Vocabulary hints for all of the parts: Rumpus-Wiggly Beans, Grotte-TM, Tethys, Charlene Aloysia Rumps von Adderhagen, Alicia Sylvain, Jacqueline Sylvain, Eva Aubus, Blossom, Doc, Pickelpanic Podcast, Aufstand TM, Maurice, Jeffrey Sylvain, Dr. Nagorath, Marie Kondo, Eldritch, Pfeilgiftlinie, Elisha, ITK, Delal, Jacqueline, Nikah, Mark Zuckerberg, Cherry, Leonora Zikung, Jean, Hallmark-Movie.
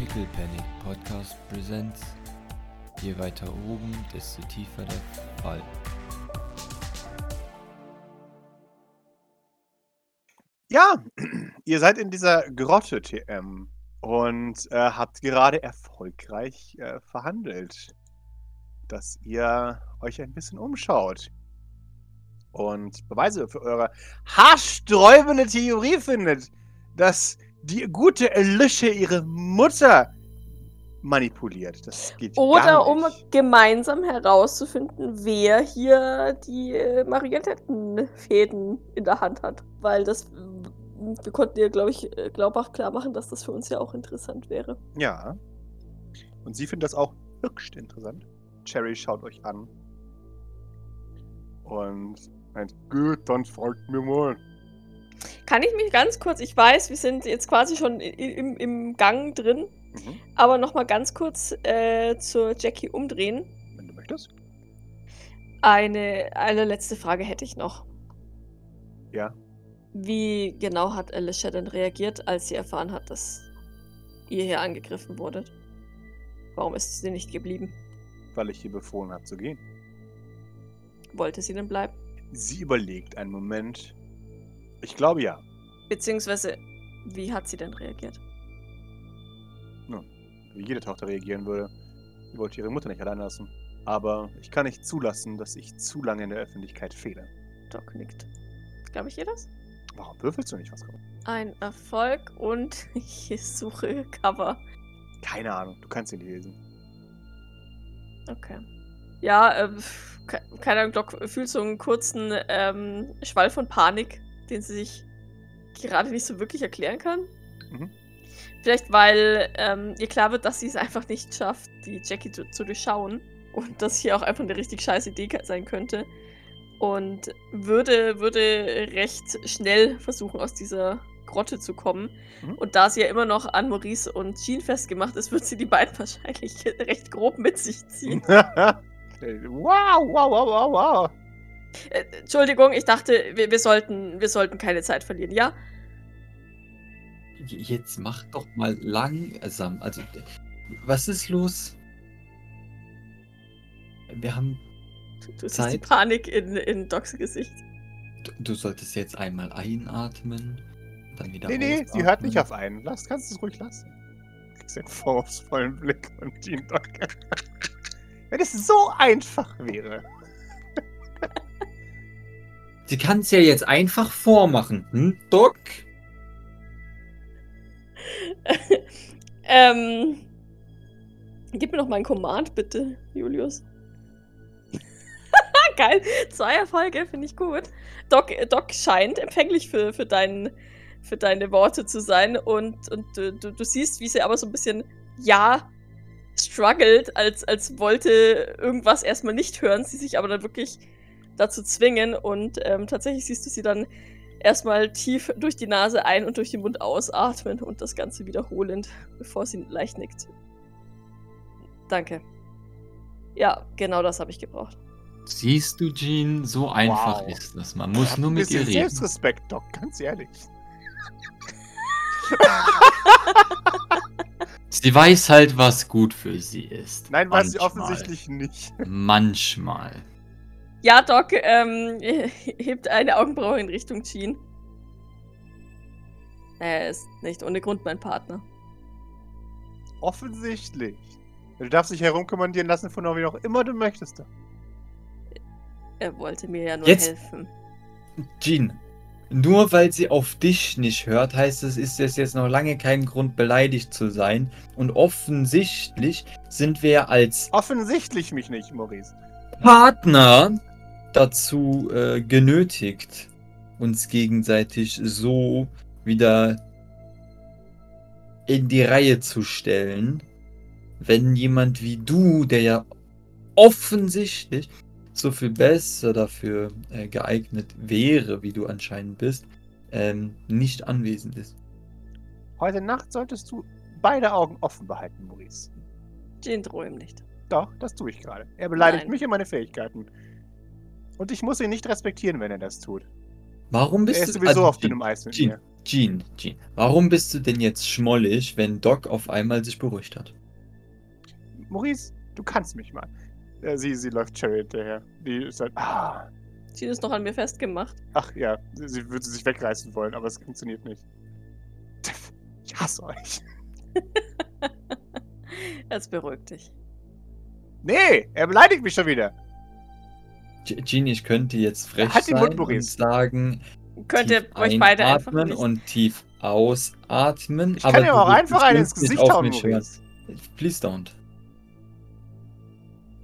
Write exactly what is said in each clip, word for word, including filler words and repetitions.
Pickelpanic Podcast Presents. Je weiter oben, desto tiefer der Fall. Ja, ihr seid in dieser Grotte-T M und äh, habt gerade erfolgreich äh, verhandelt, dass ihr euch ein bisschen umschaut und Beweise für eure haarsträubende Theorie findet, dass die gute Elisha ihre Mutter manipuliert. Das geht Oder gar nicht. Um gemeinsam herauszufinden, wer hier die äh, Marionettenfäden in der Hand hat. Weil das, wir konnten ihr, glaube ich, glaubhaft klar machen, dass das für uns ja auch interessant wäre. Ja. Und sie findet das auch höchst interessant. Cherry schaut euch an. Und meint, gut, dann folgt mir mal. Kann ich mich ganz kurz, ich weiß, wir sind jetzt quasi schon im, im Gang drin, mhm. aber nochmal ganz kurz äh, zur Jackie umdrehen. Wenn du möchtest. Eine, eine letzte Frage hätte ich noch. Ja. Wie genau hat Alicia denn reagiert, als sie erfahren hat, dass ihr hier angegriffen wurdet? Warum ist sie nicht geblieben? Weil ich ihr befohlen habe zu gehen. Wollte sie denn bleiben? Sie überlegt einen Moment. Ich glaube ja. Beziehungsweise, wie hat sie denn reagiert? Nun, wie jede Tochter reagieren würde. Sie wollte ihre Mutter nicht allein lassen. Aber ich kann nicht zulassen, dass ich zu lange in der Öffentlichkeit fehle. Doc nickt. Glaube ich ihr das? Warum würfelst du nicht was? Ein Erfolg und ich suche Cover. Keine Ahnung, du kannst ihn lesen. Okay. Ja, ähm, keine Ahnung, Doc fühlt so einen kurzen ähm, Schwall von Panik, den sie sich gerade nicht so wirklich erklären kann. Mhm. Vielleicht, weil ähm, ihr klar wird, dass sie es einfach nicht schafft, die Jackie zu, zu durchschauen und das hier auch einfach eine richtig scheiß Idee sein könnte. Und würde, würde recht schnell versuchen, aus dieser Grotte zu kommen. Mhm. Und da sie ja immer noch an Maurice und Jean festgemacht ist, wird sie die beiden wahrscheinlich recht grob mit sich ziehen. Wow, wow, wow, wow, wow. Äh, Entschuldigung, ich dachte, wir, wir, sollten, wir sollten keine Zeit verlieren, ja? Jetzt mach doch mal langsam. Also, was ist los? Wir haben Du, du siehst die Panik in, in Docs Gesicht. Du, du solltest jetzt einmal einatmen, dann wieder nee, ausatmen. Nee, nee, sie hört nicht auf einen. Lass, kannst du es ruhig lassen. Du kriegst den vorwurfsvollen Blick von Jean Doc. Wenn es so einfach wäre. Sie kann es ja jetzt einfach vormachen, hm, Doc? ähm, gib mir noch meinen Command, bitte, Julius. Geil, zwei Erfolge, finde ich gut. Doc, Doc scheint empfänglich für, für, dein, für deine Worte zu sein und, und du, du, du siehst, wie sie aber so ein bisschen ja struggelt, als, als wollte irgendwas erstmal nicht hören, sie sich aber dann wirklich dazu zwingen und ähm, tatsächlich siehst du sie dann erstmal tief durch die Nase ein- und durch den Mund ausatmen und das Ganze wiederholend, bevor sie leicht nickt. Danke. Ja, genau das habe ich gebraucht. Siehst du, Jean, so einfach wow. ist das. Man muss nur mit ihr reden. Selbstrespekt, Doc, ganz ehrlich. Sie weiß halt, was gut für sie ist. Nein, weiß sie offensichtlich nicht. Manchmal. Ja, Doc, ähm, hebt eine Augenbraue in Richtung Jean. Er ist nicht ohne Grund mein Partner. Offensichtlich. Du darfst dich herumkommandieren lassen, von wie auch immer du möchtest. Er wollte mir ja nur Jetzt. helfen. Jean, nur weil sie auf dich nicht hört, heißt es, ist es jetzt noch lange kein Grund, beleidigt zu sein. Und offensichtlich sind wir als... Offensichtlich mich nicht, Maurice. Partner dazu äh, genötigt, uns gegenseitig so wieder in die Reihe zu stellen, wenn jemand wie du, der ja offensichtlich so viel besser dafür äh, geeignet wäre, wie du anscheinend bist, ähm, nicht anwesend ist. Heute Nacht solltest du beide Augen offen behalten, Maurice. Den träum nicht. Doch, das tue ich gerade. Er beleidigt Nein. mich und meine Fähigkeiten. Und ich muss ihn nicht respektieren, wenn er das tut. Warum bist er ist du sowieso also, auf dünnem Eis mit Jean, mir. Jean, Jean, warum bist du denn jetzt schmollig, wenn Doc auf einmal sich beruhigt hat? Maurice, du kannst mich mal. Ja, sie, sie läuft Cherry hinterher. Die sagt, ah. Jean ist noch an mir festgemacht. Ach ja, sie, sie würde sich wegreißen wollen, aber es funktioniert nicht. Ich hasse euch. Das beruhigt dich. Nee, er beleidigt mich schon wieder. Jean, ich könnte jetzt frech sein Mund, und sagen... Könnt ihr euch beide einfach nicht... und tief ausatmen. Ich kann aber ja auch einfach einen ins Gesicht hauen, Maurice. Please don't.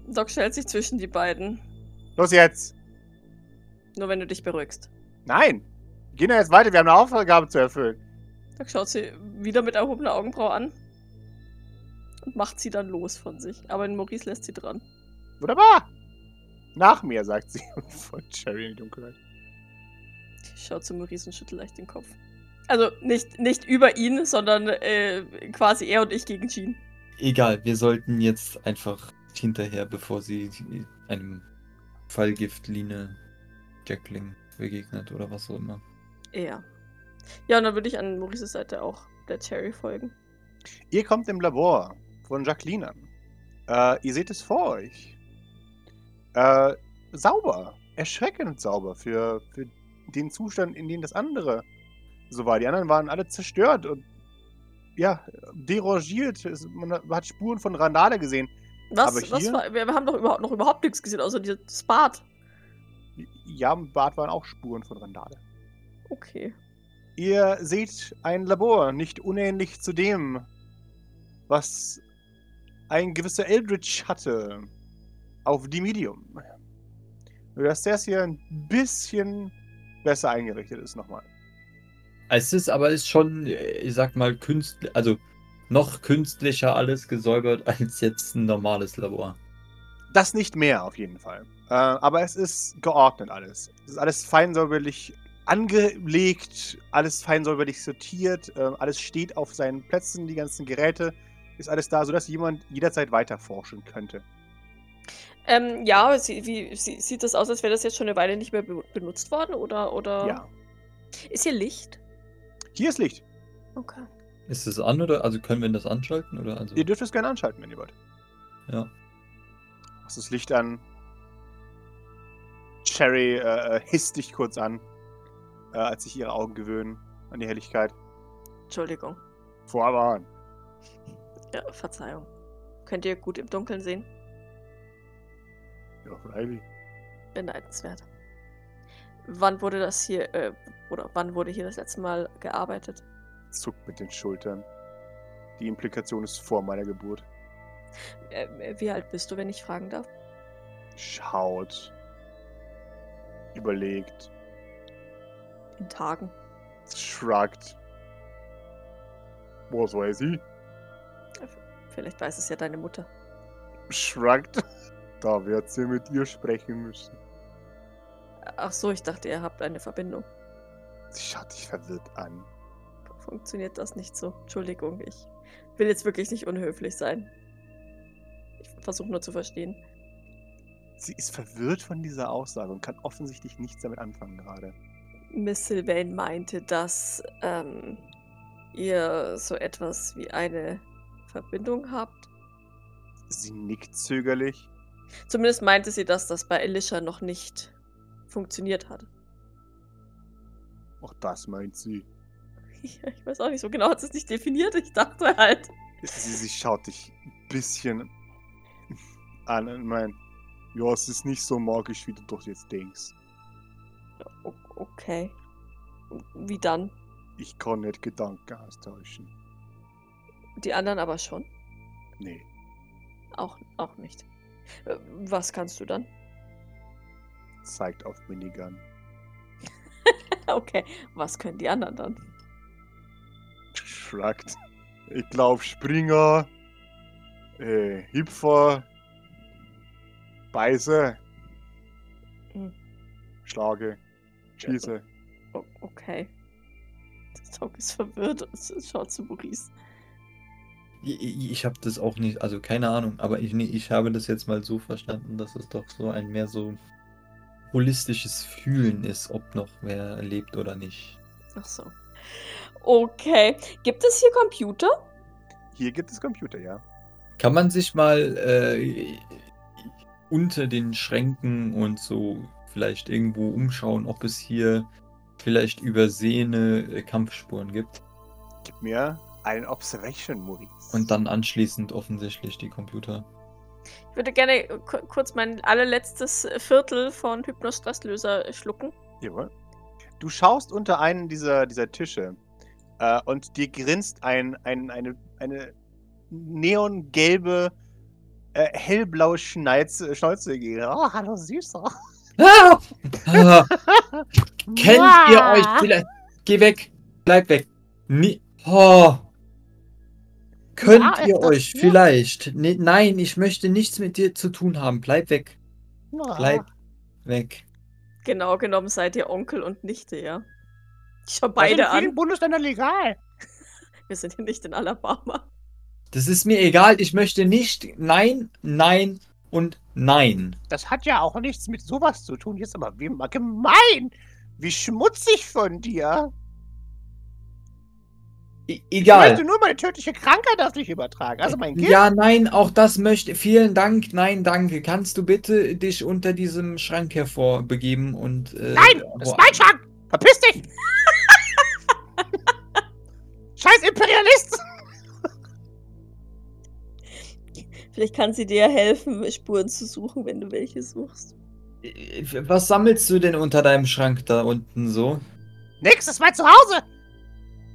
Doc stellt sich zwischen die beiden. Los jetzt! Nur wenn du dich beruhigst. Nein! Wir gehen ja jetzt weiter, wir haben eine Aufgabe zu erfüllen. Doc schaut sie wieder mit erhobener Augenbraue an und macht sie dann los von sich. Aber Maurice lässt sie dran. Wunderbar! Nach mir, sagt sie und folgt Cherry in die Dunkelheit. Ich schaue zu Maurice und schüttel leicht den Kopf. Also nicht, nicht über ihn, sondern äh, quasi er und ich gegen Jean. Egal, wir sollten jetzt einfach hinterher, bevor sie einem Fallgiftline Jacqueline begegnet oder was auch immer. Ja. Ja, und dann würde ich an Maurices Seite auch der Cherry folgen. Ihr kommt im Labor von Jacqueline an. Äh, ihr seht es vor euch. Äh, sauber. Erschreckend sauber für, für den Zustand, in dem das andere so war. Die anderen waren alle zerstört und ja, derangiert. Es, man hat Spuren von Randale gesehen. Was? Aber was hier, war, wir haben doch überhaupt, noch überhaupt nichts gesehen, außer dieses Bad. Ja, im Bad waren auch Spuren von Randale. Okay. Ihr seht ein Labor, nicht unähnlich zu dem, was ein gewisser Eldritch hatte auf die Medium. Nur, dass das hier ein bisschen besser eingerichtet ist nochmal. Es ist aber ist schon, ich sag mal, künstlich, also noch künstlicher alles gesäubert als jetzt ein normales Labor. Das nicht mehr auf jeden Fall. Äh, aber es ist geordnet alles. Es ist alles feinsäuberlich angelegt, alles feinsäuberlich sortiert, äh, alles steht auf seinen Plätzen, die ganzen Geräte, ist alles da, sodass jemand jederzeit weiter forschen könnte. Ähm, ja, sie, wie, sie, sieht das aus, als wäre das jetzt schon eine Weile nicht mehr be- benutzt worden, oder, oder? Ja. Ist hier Licht? Hier ist Licht. Okay. Ist es an, oder? Also können wir das anschalten, oder? Also ihr dürft es gerne anschalten, wenn ihr wollt. Ja. Machst das Licht an. Cherry äh, hisst dich kurz an, äh, als sich ihre Augen gewöhnen an die Helligkeit. Entschuldigung. Vorwarn. Ja, Verzeihung. Könnt ihr gut im Dunkeln sehen? Ja, freilich. Beneidenswert. Wann wurde das hier, äh, oder wann wurde hier das letzte Mal gearbeitet? Zuckt mit den Schultern. Die Implikation ist vor meiner Geburt. Äh, wie alt bist du, wenn ich fragen darf? Schaut. Überlegt. In Tagen. Shrugged. Was weiß ich? Vielleicht weiß es ja deine Mutter. Shrugged. Da wird sie mit ihr sprechen müssen. Ach so, ich dachte, ihr habt eine Verbindung. Sie schaut dich verwirrt an. Funktioniert das nicht so? Entschuldigung, ich will jetzt wirklich nicht unhöflich sein. Ich versuche nur zu verstehen. Sie ist verwirrt von dieser Aussage und kann offensichtlich nichts damit anfangen gerade. Miss Sylvain meinte, dass ähm, ihr so etwas wie eine Verbindung habt. Sie nickt zögerlich. Zumindest meinte sie, dass das bei Elisha noch nicht funktioniert hat. Auch das meint sie. Ja, ich weiß auch nicht so genau, hat sie es nicht definiert. Ich dachte halt. Sie, sie schaut dich ein bisschen an und meint, ja, es ist nicht so magisch, wie du doch jetzt denkst. Okay. Wie dann? Ich kann nicht Gedanken austauschen. Die anderen aber schon? Nee. Auch, auch nicht. Was kannst du dann? Zeigt auf Minigun. Okay, was können die anderen dann? Schreckt. Ich glaube Springer, äh, Hüpfer, Beiße, hm. Schlage, Schieße. Oh, okay. Der Doc ist verwirrt und schaut zu Maurice. Ich, ich habe das auch nicht, also keine Ahnung, aber ich, ich habe das jetzt mal so verstanden, dass es doch so ein mehr so holistisches Fühlen ist, ob noch wer lebt oder nicht. Ach so. Okay. Gibt es hier Computer? Hier gibt es Computer, ja. Kann man sich mal äh, unter den Schränken und so vielleicht irgendwo umschauen, ob es hier vielleicht übersehene äh, Kampfspuren gibt? Gib mir ein Observation, Maurice. Und dann anschließend offensichtlich die Computer. Ich würde gerne k- kurz mein allerletztes Viertel von Hypnostresslöser schlucken. Jawohl. Du schaust unter einen dieser, dieser Tische äh, und dir grinst ein, ein, eine, eine neongelbe, äh, hellblaue Schnauze. Oh, hallo Süßer. Ah! Ah! Kennt wow. ihr euch vielleicht? Geh weg, bleib weg. Nie. Oh. Könnt ja, ihr euch hier? vielleicht? Ne, nein, ich möchte nichts mit dir zu tun haben. Bleib weg. Ja. Bleib weg. Genau genommen seid ihr Onkel und Nichte, ja. Ich schau beide an. Wir sind hier in Bundesländern legal. Wir sind hier nicht in Alabama. Das ist mir egal. Ich möchte nicht. Nein, nein und nein. Das hat ja auch nichts mit sowas zu tun. Jetzt aber wie gemein. Wie schmutzig von dir. E- egal. Ich möchte nur meine tödliche Krankheit auf dich übertragen. Also mein Kind. Ja, nein, auch das möchte. Vielen Dank, nein, danke. Kannst du bitte dich unter diesem Schrank hervorbegeben und. Äh, nein! Das ist mein Schrank! Verpiss dich! Scheiß Imperialist! Vielleicht kann sie dir helfen, Spuren zu suchen, wenn du welche suchst. Was sammelst du denn unter deinem Schrank da unten so? Nix, das ist mein Zuhause!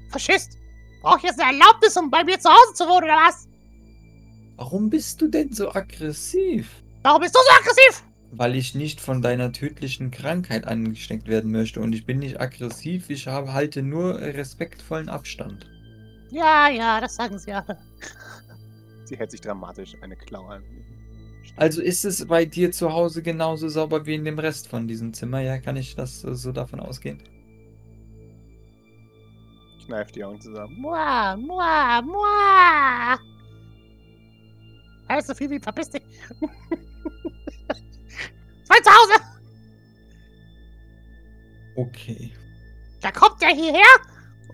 Faschist! Brauche ich jetzt eine Erlaubnis, um bei mir zu Hause zu wohnen, oder was? Warum bist du denn so aggressiv? Warum bist du so aggressiv? Weil ich nicht von deiner tödlichen Krankheit angesteckt werden möchte. Und ich bin nicht aggressiv, ich habe, halte nur respektvollen Abstand. Ja, ja, das sagen sie alle. Sie hält sich dramatisch eine Klaue an. Also ist es bei dir zu Hause genauso sauber wie in dem Rest von diesem Zimmer? Ja, kann ich das so davon ausgehen? Kneift die Augen zusammen. Mua, mua, mua. Alles so viel wie verpiss dich. Zwei zu Hause. Okay. Da kommt er hierher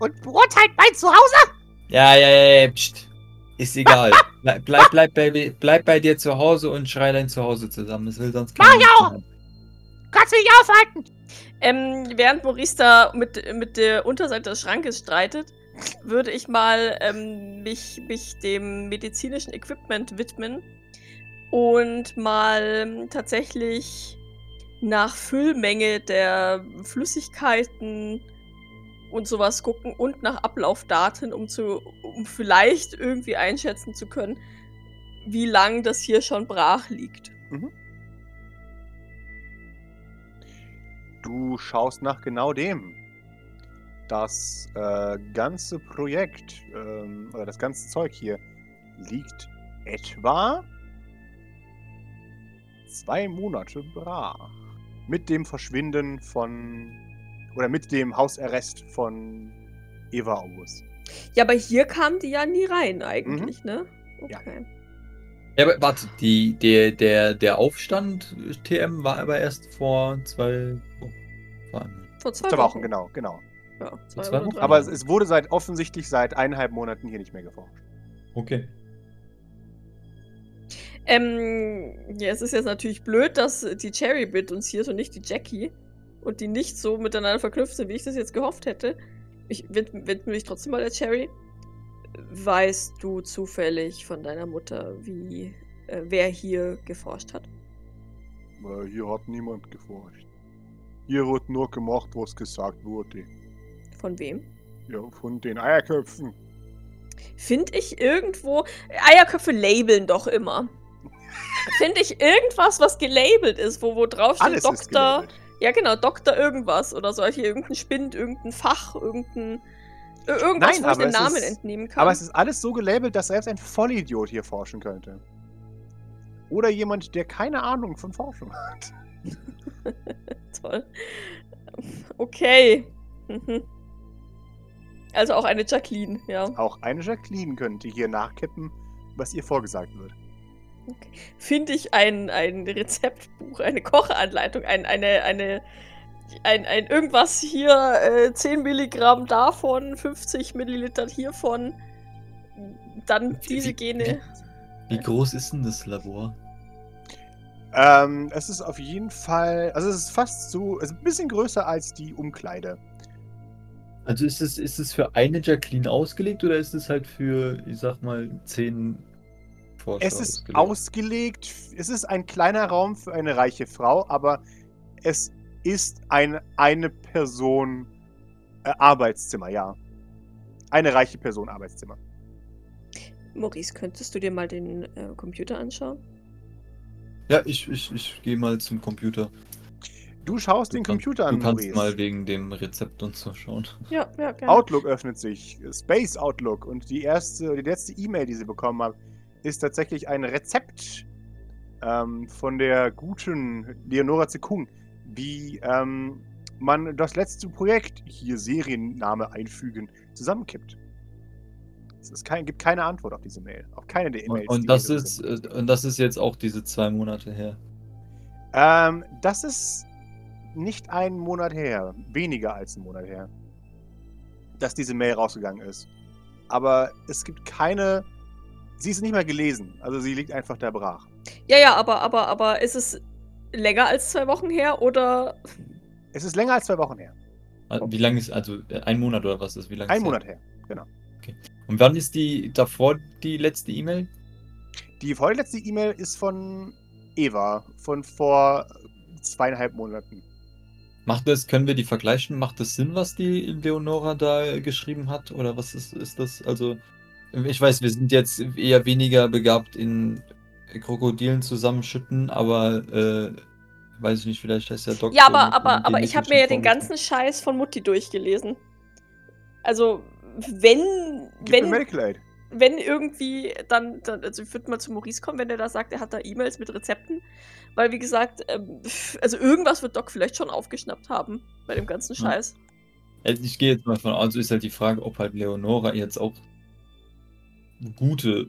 und beurteilt mein Zuhause. Ja, ja, ja, ja. Psst. Ist egal. bleib, bleib, bleib, bei, bleib bei dir zu Hause und schrei dein Zuhause zusammen. Das will sonst keiner. Mach ich auch. Kannst du mich aufhalten. Ähm, während Maurice da mit, mit der Unterseite des Schrankes streitet, würde ich mal ähm, mich, mich dem medizinischen Equipment widmen und mal tatsächlich nach Füllmenge der Flüssigkeiten und sowas gucken und nach Ablaufdaten, um, zu, um vielleicht irgendwie einschätzen zu können, wie lang das hier schon brach liegt. Mhm. Du schaust nach genau dem. Das äh, ganze Projekt, ähm, oder das ganze Zeug hier, liegt etwa zwei Monate brach. Mit dem Verschwinden von, oder mit dem Hausarrest von Eva Aubus. Ja, aber hier kamen die ja nie rein eigentlich, mhm. ne? Okay. Ja, ja aber warte, die, der, der, der Aufstand T M war aber erst vor zwei... Vor zwei, zwei Wochen. Wochen, genau, genau. Ja, zwei zwei Wochen. Wochen. Aber es, es wurde seit offensichtlich seit eineinhalb Monaten hier nicht mehr geforscht. Okay. Ähm, ja, es ist jetzt natürlich blöd, dass die Cherry mit uns hier ist und nicht die Jackie und die nicht so miteinander verknüpft sind, wie ich das jetzt gehofft hätte. Ich widme mich trotzdem mal der Cherry. Weißt du zufällig von deiner Mutter, wie äh, wer hier geforscht hat? Hier hat niemand geforscht. Hier wird nur gemacht, was gesagt wurde. Von wem? Ja, von den Eierköpfen. Finde ich irgendwo... Eierköpfe labeln doch immer. Finde ich irgendwas, was gelabelt ist, wo, wo drauf steht alles Doktor... Ja genau, Doktor irgendwas oder so. Hier irgendein Spind, irgendein Fach, irgendein... Irgendwas, Nein, wo ich den Namen ist, entnehmen kann. Aber es ist alles so gelabelt, dass selbst ein Vollidiot hier forschen könnte. Oder jemand, der keine Ahnung von Forschung hat. Toll. Okay. Mhm. Also auch eine Jacqueline, ja. Auch eine Jacqueline könnte hier nachkippen, was ihr vorgesagt wird. Okay. Finde ich ein, ein Rezeptbuch, eine Kochanleitung, ein, eine, eine ein, ein irgendwas hier, äh, zehn Milligramm davon, fünfzig Milliliter hiervon, dann diese Gene. Wie, wie groß ist denn das Labor? Ähm, es ist auf jeden Fall, also es ist fast so, also ein bisschen größer als die Umkleide. Also ist es, ist es für eine Jacqueline ausgelegt oder ist es halt für, ich sag mal, zehn Forscher Es ist ausgelegt? ausgelegt, es ist ein kleiner Raum für eine reiche Frau, aber es ist ein, eine Person äh, Arbeitszimmer, ja. Eine reiche Person Arbeitszimmer. Maurice, könntest du dir mal den äh, Computer anschauen? Ja, ich, ich, ich gehe mal zum Computer. Du schaust du den kann, Computer an, Maurice. Du kannst mal wegen dem Rezept und so schauen. Ja, ja, gerne. Outlook öffnet sich, Space Outlook. Und die erste, die letzte E-Mail, die sie bekommen hat, ist tatsächlich ein Rezept ähm, von der guten Leonora Zikung, wie ähm, man das letzte Projekt, hier Serienname einfügen, zusammenkippt. Es ist kein, gibt keine Antwort auf diese Mail, auf keine der E-Mails. Und, und, das ist, und das ist jetzt auch diese zwei Monate her? Ähm, das ist nicht einen Monat her, weniger als einen Monat her, dass diese Mail rausgegangen ist. Aber es gibt keine, sie ist nicht mal gelesen, also sie liegt einfach da brach. Ja, ja, aber, aber, aber ist es länger als zwei Wochen her, oder? Es ist länger als zwei Wochen her. Wie lange ist, also ein Monat oder was ist? Wie lange? Ein Monat her, genau. Okay. Und wann ist die davor die letzte E-Mail? Die vorletzte E-Mail ist von Eva, von vor zweieinhalb Monaten. Macht das, können wir die vergleichen? Macht das Sinn, was die Leonora da geschrieben hat? Oder was ist, ist das? Also, ich weiß, wir sind jetzt eher weniger begabt in Krokodilen zusammenschütten, aber äh, weiß ich nicht, vielleicht heißt ja Doktor. Ja, aber, aber, aber ich habe mir ja den ganzen Scheiß von Mutti durchgelesen. Also, wenn, wenn, wenn irgendwie, dann, dann also ich würde mal zu Maurice kommen, wenn der da sagt, er hat da E-Mails mit Rezepten, weil wie gesagt, ähm, also irgendwas wird Doc vielleicht schon aufgeschnappt haben bei dem ganzen Scheiß. Ja. Ich gehe jetzt mal von aus, also ist halt die Frage, ob halt Leonora jetzt auch gute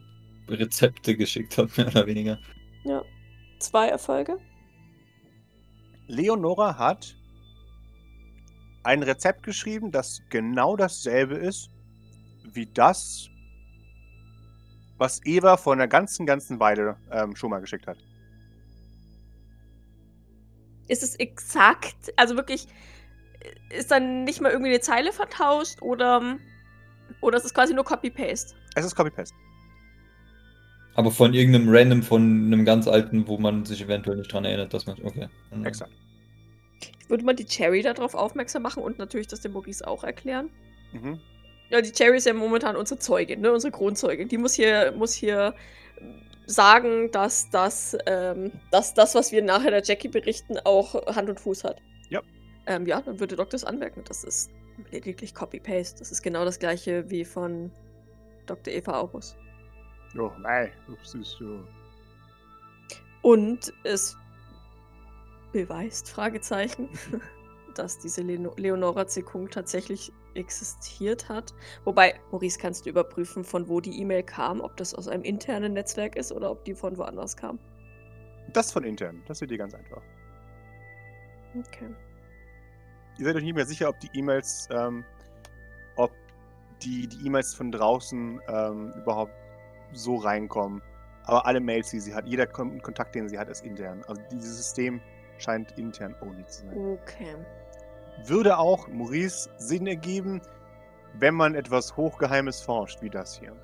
Rezepte geschickt hat, mehr oder weniger. Ja, zwei Erfolge. Leonora hat ein Rezept geschrieben, das genau dasselbe ist, wie das, was Eva vor einer ganzen, ganzen Weile ähm, schon mal geschickt hat. Ist es exakt? Also wirklich, ist dann nicht mal irgendwie eine Zeile vertauscht oder, oder ist es quasi nur Copy-Paste? Es ist Copy-Paste. Aber von irgendeinem Random, von einem ganz alten, wo man sich eventuell nicht dran erinnert, dass man... Okay. Exakt. Würde man die Cherry darauf aufmerksam machen und natürlich das dem Maurice auch erklären? Mhm. Ja, die Cherry ist ja momentan unsere Zeugin, ne? Unsere Kronzeugin. Die muss hier, muss hier sagen, dass das, ähm, dass das, was wir nachher der Jackie berichten, auch Hand und Fuß hat. Ja. Ähm, ja, dann würde Doktor es anmerken. Das ist lediglich Copy-Paste. Das ist genau das gleiche wie von Doktor Eva Aubus. Oh, nein. Das ist so. Und es beweist, Fragezeichen, dass diese Le- Leonora Zikung tatsächlich existiert hat. Wobei, Maurice, kannst du überprüfen, von wo die E-Mail kam, ob das aus einem internen Netzwerk ist oder ob die von woanders kam? Das von intern, das wird dir ganz einfach. Okay. Ihr seid euch nicht mehr sicher, ob die E-Mails, ähm, ob die, die E-Mails von draußen ähm, überhaupt so reinkommen. Aber alle Mails, die sie hat, jeder Kon- Kontakt, den sie hat, ist intern. Also dieses System scheint intern only zu sein. Okay. Würde auch Maurice Sinn ergeben, wenn man etwas Hochgeheimes forscht, wie das hier.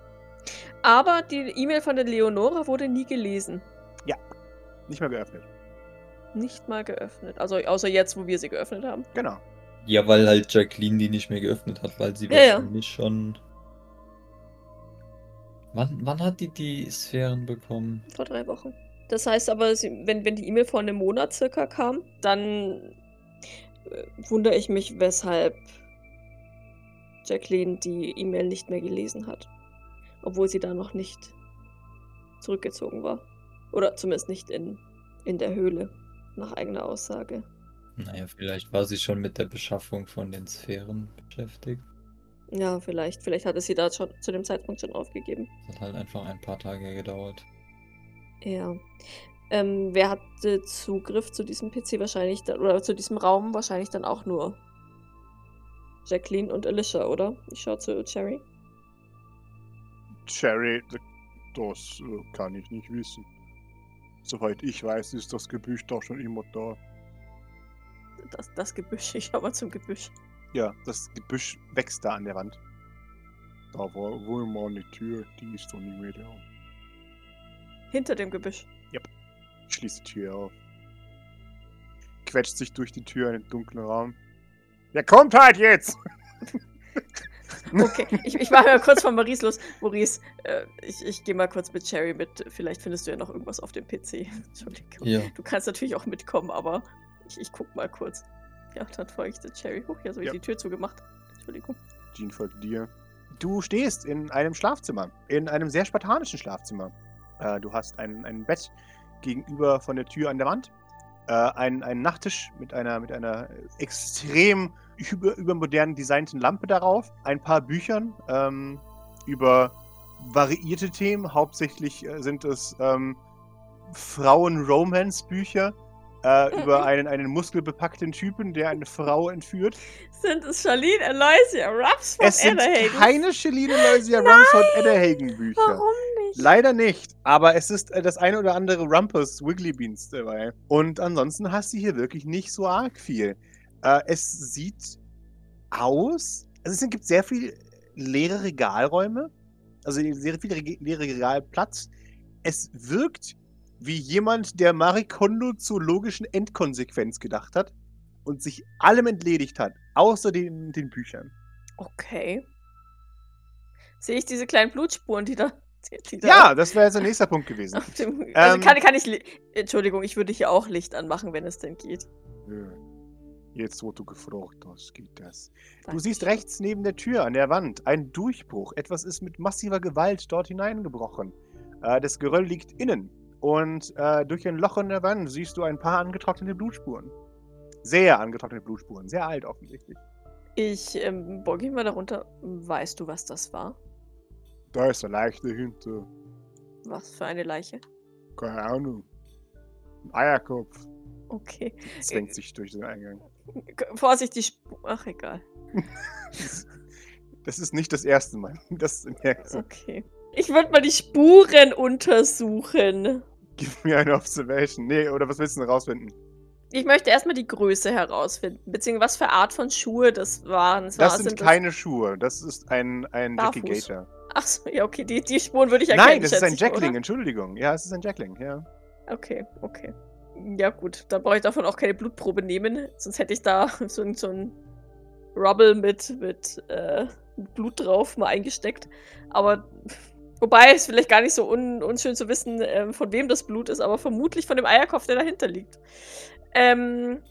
Aber die E-Mail von der Leonora wurde nie gelesen. Ja, nicht mal geöffnet. Nicht mal geöffnet. Also außer jetzt, wo wir sie geöffnet haben. Genau. Ja, weil halt Jacqueline die nicht mehr geöffnet hat, weil sie ja, wahrscheinlich ja. schon... Wann, wann hat die die Sphären bekommen? Vor drei Wochen. Das heißt aber, sie, wenn, wenn die E-Mail vor einem Monat circa kam, dann äh, wundere ich mich, weshalb Jacqueline die E-Mail nicht mehr gelesen hat. Obwohl sie da noch nicht zurückgezogen war. Oder zumindest nicht in, in der Höhle, nach eigener Aussage. Naja, vielleicht war sie schon mit der Beschaffung von den Sphären beschäftigt. Ja, vielleicht. Vielleicht hat es sie da schon zu dem Zeitpunkt schon aufgegeben. Das hat halt einfach ein paar Tage gedauert. Ja. Ähm, wer hatte Zugriff zu diesem P C wahrscheinlich, da, oder zu diesem Raum wahrscheinlich dann auch nur? Jacqueline und Alicia, oder? Ich schaue zu Cherry. Cherry, das kann ich nicht wissen. Soweit ich weiß, ist das Gebüsch doch schon immer da. Das, das Gebüsch, ich schau mal zum Gebüsch. Ja, das Gebüsch wächst da an der Wand. Da war wohl mal eine Tür, die ist doch nicht mehr da. Hinter dem Gebüsch? Ja. Schließt die Tür auf. Quetscht sich durch die Tür in den dunklen Raum. Der kommt halt jetzt! Okay, ich, ich war mal kurz von Maurice los. Maurice, äh, ich, ich gehe mal kurz mit Cherry mit. Vielleicht findest du ja noch irgendwas auf dem P C. Entschuldigung. Ja. Du kannst natürlich auch mitkommen, aber ich, ich guck mal kurz. Ja, dann folge ich der Cherry. Huch, jetzt habe ich ja. die Tür zugemacht. Entschuldigung. Jean folgt dir. Du stehst in einem Schlafzimmer. In einem sehr spartanischen Schlafzimmer. Äh, du hast ein, ein Bett gegenüber von der Tür an der Wand. Äh, einen, einen Nachttisch mit einer, mit einer extrem über, übermodern designten Lampe darauf. Ein paar Büchern ähm, über variierte Themen. Hauptsächlich äh, sind es ähm, Frauen-Romance-Bücher. Äh, über einen, einen muskelbepackten Typen, der eine Frau entführt. Sind es Charlene Aloysia Rumps von Adderhagen? Es sind keine Charlene Aloysia Rumps von Adderhagen Bücher. Warum nicht? Leider nicht, aber es ist äh, das eine oder andere Rumpus-Wiggly Beans dabei. Und ansonsten hast du hier wirklich nicht so arg viel. Äh, es sieht aus, also es gibt sehr viele leere Regalräume, also sehr viel Re- leere Regalplatz. Es wirkt wie jemand, der Marie Kondo zur logischen Endkonsequenz gedacht hat und sich allem entledigt hat, außer den, den Büchern. Okay. Sehe ich diese kleinen Blutspuren, die da... Die da ja, das wäre jetzt der nächste Punkt gewesen. Dem, ähm, also kann, kann ich... Entschuldigung, ich würde hier auch Licht anmachen, wenn es denn geht. Jetzt, wo du gefragt hast, geht das. Dankeschön. Du siehst rechts neben der Tür an der Wand einen Durchbruch. Etwas ist mit massiver Gewalt dort hineingebrochen. Das Geröll liegt innen. Und äh, durch ein Loch in der Wand siehst du ein paar angetrocknete Blutspuren. Sehr angetrocknete Blutspuren. Sehr alt offensichtlich. Ich, ähm, boah, gehen wir da runter. Weißt du, was das war? Da ist eine Leiche hinter. Was für eine Leiche? Keine Ahnung. Ein Eierkopf. Okay. Zwängt sich durch den Eingang. Vorsicht, die Spuren. Ach, egal. Das ist nicht das erste Mal. Das merkst du. Okay. Ich würde mal die Spuren untersuchen. Gib mir eine Observation. Nee, oder was willst du denn rausfinden? Ich möchte erstmal die Größe herausfinden. Beziehungsweise was für Art von Schuhe das waren. Das, das war, sind, sind keine das Schuhe. Das ist ein, ein Jackie-Gator. Achso, ja, okay. Die, die Spuren würde ich erkennen. Nein, das ist ein Jackling, oder? Entschuldigung. Ja, es ist ein Jackling, ja. Okay, okay. Ja, gut. Dann brauche ich davon auch keine Blutprobe nehmen. Sonst hätte ich da so ein, so ein Rubble mit, mit äh, Blut drauf mal eingesteckt. Aber... Wobei es vielleicht gar nicht so un- unschön zu wissen, äh, von wem das Blut ist, aber vermutlich von dem Eierkopf, der dahinter liegt. Ähm,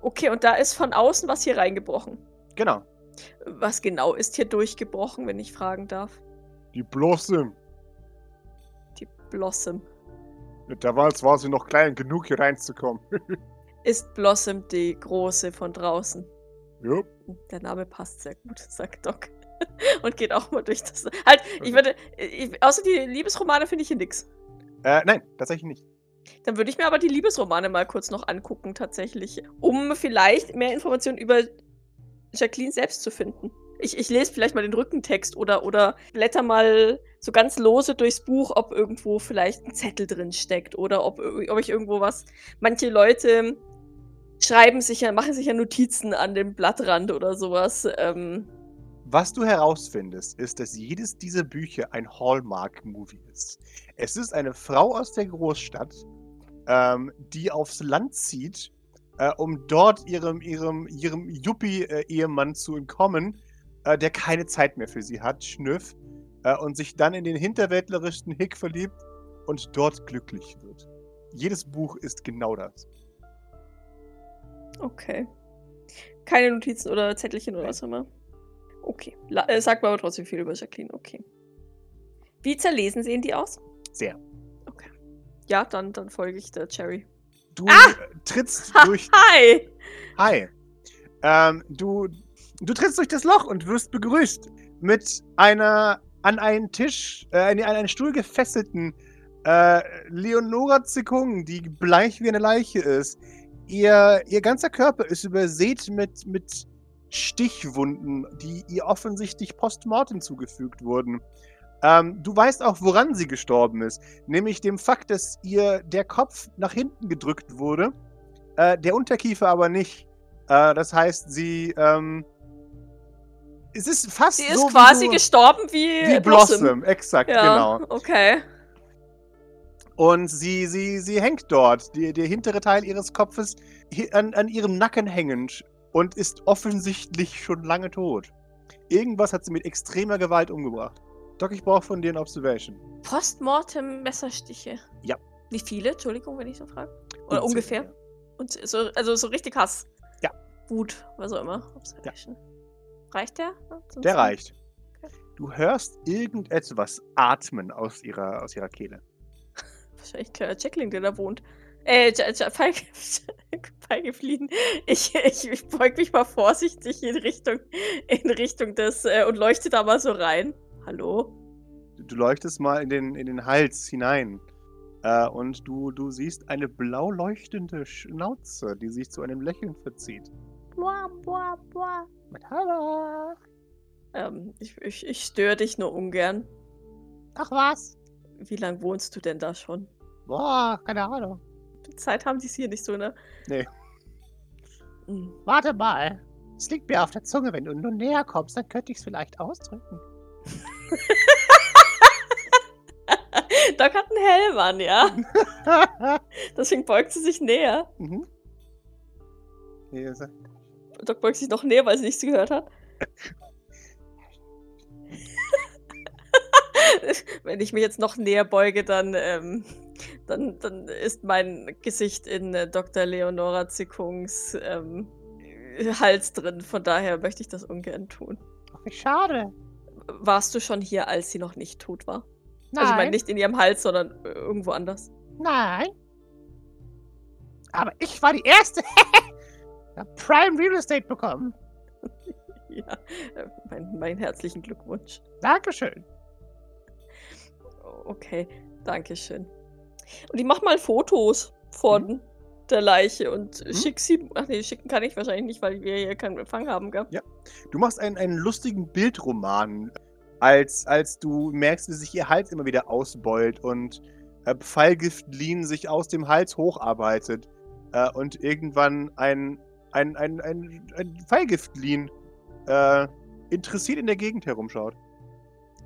okay, und da ist von außen was hier reingebrochen. Genau. Was genau ist hier durchgebrochen, wenn ich fragen darf? Die Blossom. Die Blossom. Ja, damals war sie noch klein genug, hier reinzukommen. Ist Blossom die Große von draußen? Ja. Der Name passt sehr gut, sagt Doc. Und geht auch mal durch das... Halt, ich würde... Ich, außer die Liebesromane finde ich hier nix. Äh, nein, tatsächlich nicht. Dann würde ich mir aber die Liebesromane mal kurz noch angucken, tatsächlich. Um vielleicht mehr Informationen über Jacqueline selbst zu finden. Ich, ich lese vielleicht mal den Rückentext oder, oder blätter mal so ganz lose durchs Buch, ob irgendwo vielleicht ein Zettel drin steckt oder ob, ob ich irgendwo was... Manche Leute schreiben sich ja, machen sich ja Notizen an dem Blattrand oder sowas, ähm... Was du herausfindest, ist, dass jedes dieser Bücher ein Hallmark-Movie ist. Es ist eine Frau aus der Großstadt, ähm, die aufs Land zieht, äh, um dort ihrem, ihrem, ihrem Yuppie-Ehemann zu entkommen, äh, der keine Zeit mehr für sie hat, Schnüff, äh, und sich dann in den hinterwäldlerischen Hick verliebt und dort glücklich wird. Jedes Buch ist genau das. Okay. Keine Notizen oder Zettelchen oder was auch immer. Okay, La- äh, sagt man aber trotzdem viel über Jacqueline, okay. Wie zerlesen sehen die aus? Sehr. Okay. Ja, dann, dann folge ich der Cherry. Du ah! trittst durch... Hi! Hi. Ähm, du, du trittst durch das Loch und wirst begrüßt mit einer an einen Tisch, äh, an einen Stuhl gefesselten Äh, Leonora Zikung, die bleich wie eine Leiche ist. Ihr, ihr ganzer Körper ist übersät mit, mit Stichwunden, die ihr offensichtlich postmortem zugefügt wurden. Ähm, du weißt auch, woran sie gestorben ist. Nämlich dem Fakt, dass ihr der Kopf nach hinten gedrückt wurde, äh, der Unterkiefer aber nicht. Äh, das heißt, sie... Ähm, es ist fast so... Sie ist so, quasi wie du, gestorben wie... Wie Blossom, Blossom. Exakt, ja, genau. Okay. Und sie, sie, sie hängt dort, die, der hintere Teil ihres Kopfes an, an ihrem Nacken hängend und ist offensichtlich schon lange tot. Irgendwas hat sie mit extremer Gewalt umgebracht. Doc, ich brauche von dir eine Observation. Postmortem Messerstiche? Ja. Wie viele? Entschuldigung, wenn ich so frage. Oder und ungefähr? Zehn, ja. Und so, also so richtig Hass? Ja. Wut, was auch immer. Observation. Ja. Reicht der? Sonst der reicht. Okay. Du hörst irgendetwas atmen aus ihrer, aus ihrer Kehle. Wahrscheinlich Jacqueline, der da wohnt. Äh, Feige, Feige fliehen. Ich, ich, ich beug mich mal vorsichtig in Richtung, in Richtung des äh, und leuchte da mal so rein. Hallo? Du leuchtest mal in den, in den Hals hinein. Äh, und du, du siehst eine blau leuchtende Schnauze, die sich zu einem Lächeln verzieht. Boah, boah, boah. Hallo. Ähm, ich, ich, ich störe dich nur ungern. Ach was? Wie lange wohnst du denn da schon? Boah, keine Ahnung. Zeit haben die es hier nicht so, ne? Nee. Mhm. Warte mal. Es liegt mir auf der Zunge. Wenn du nur näher kommst, dann könnte ich es vielleicht ausdrücken. Doc hat einen Helm an, ja? Deswegen beugt sie sich näher. Mhm. Doc beugt sich noch näher, weil sie nichts gehört hat. Wenn ich mich jetzt noch näher beuge, dann, ähm, dann, dann ist mein Gesicht in äh, Doktor Leonora Zikungs ähm, Hals drin. Von daher möchte ich das ungern tun. Ach, wie schade. Warst du schon hier, als sie noch nicht tot war? Nein. Also ich meine nicht in ihrem Hals, sondern äh, irgendwo anders. Nein. Aber ich war die Erste. Ich habe Prime Real Estate bekommen. Ja, äh, mein, mein herzlichen Glückwunsch. Dankeschön. Okay, danke schön. Und ich mache mal Fotos von mhm. der Leiche und mhm. schick sie. Ach nee, schicken kann ich wahrscheinlich nicht, weil wir hier keinen Empfang haben, gell? Ja. Du machst einen, einen lustigen Bildroman, als, als du merkst, wie sich ihr Hals immer wieder ausbeult und äh, Pfeilgiftlinien sich aus dem Hals hocharbeitet äh, und irgendwann ein, ein, ein, ein, ein Pfeilgiftlin äh, interessiert in der Gegend herumschaut.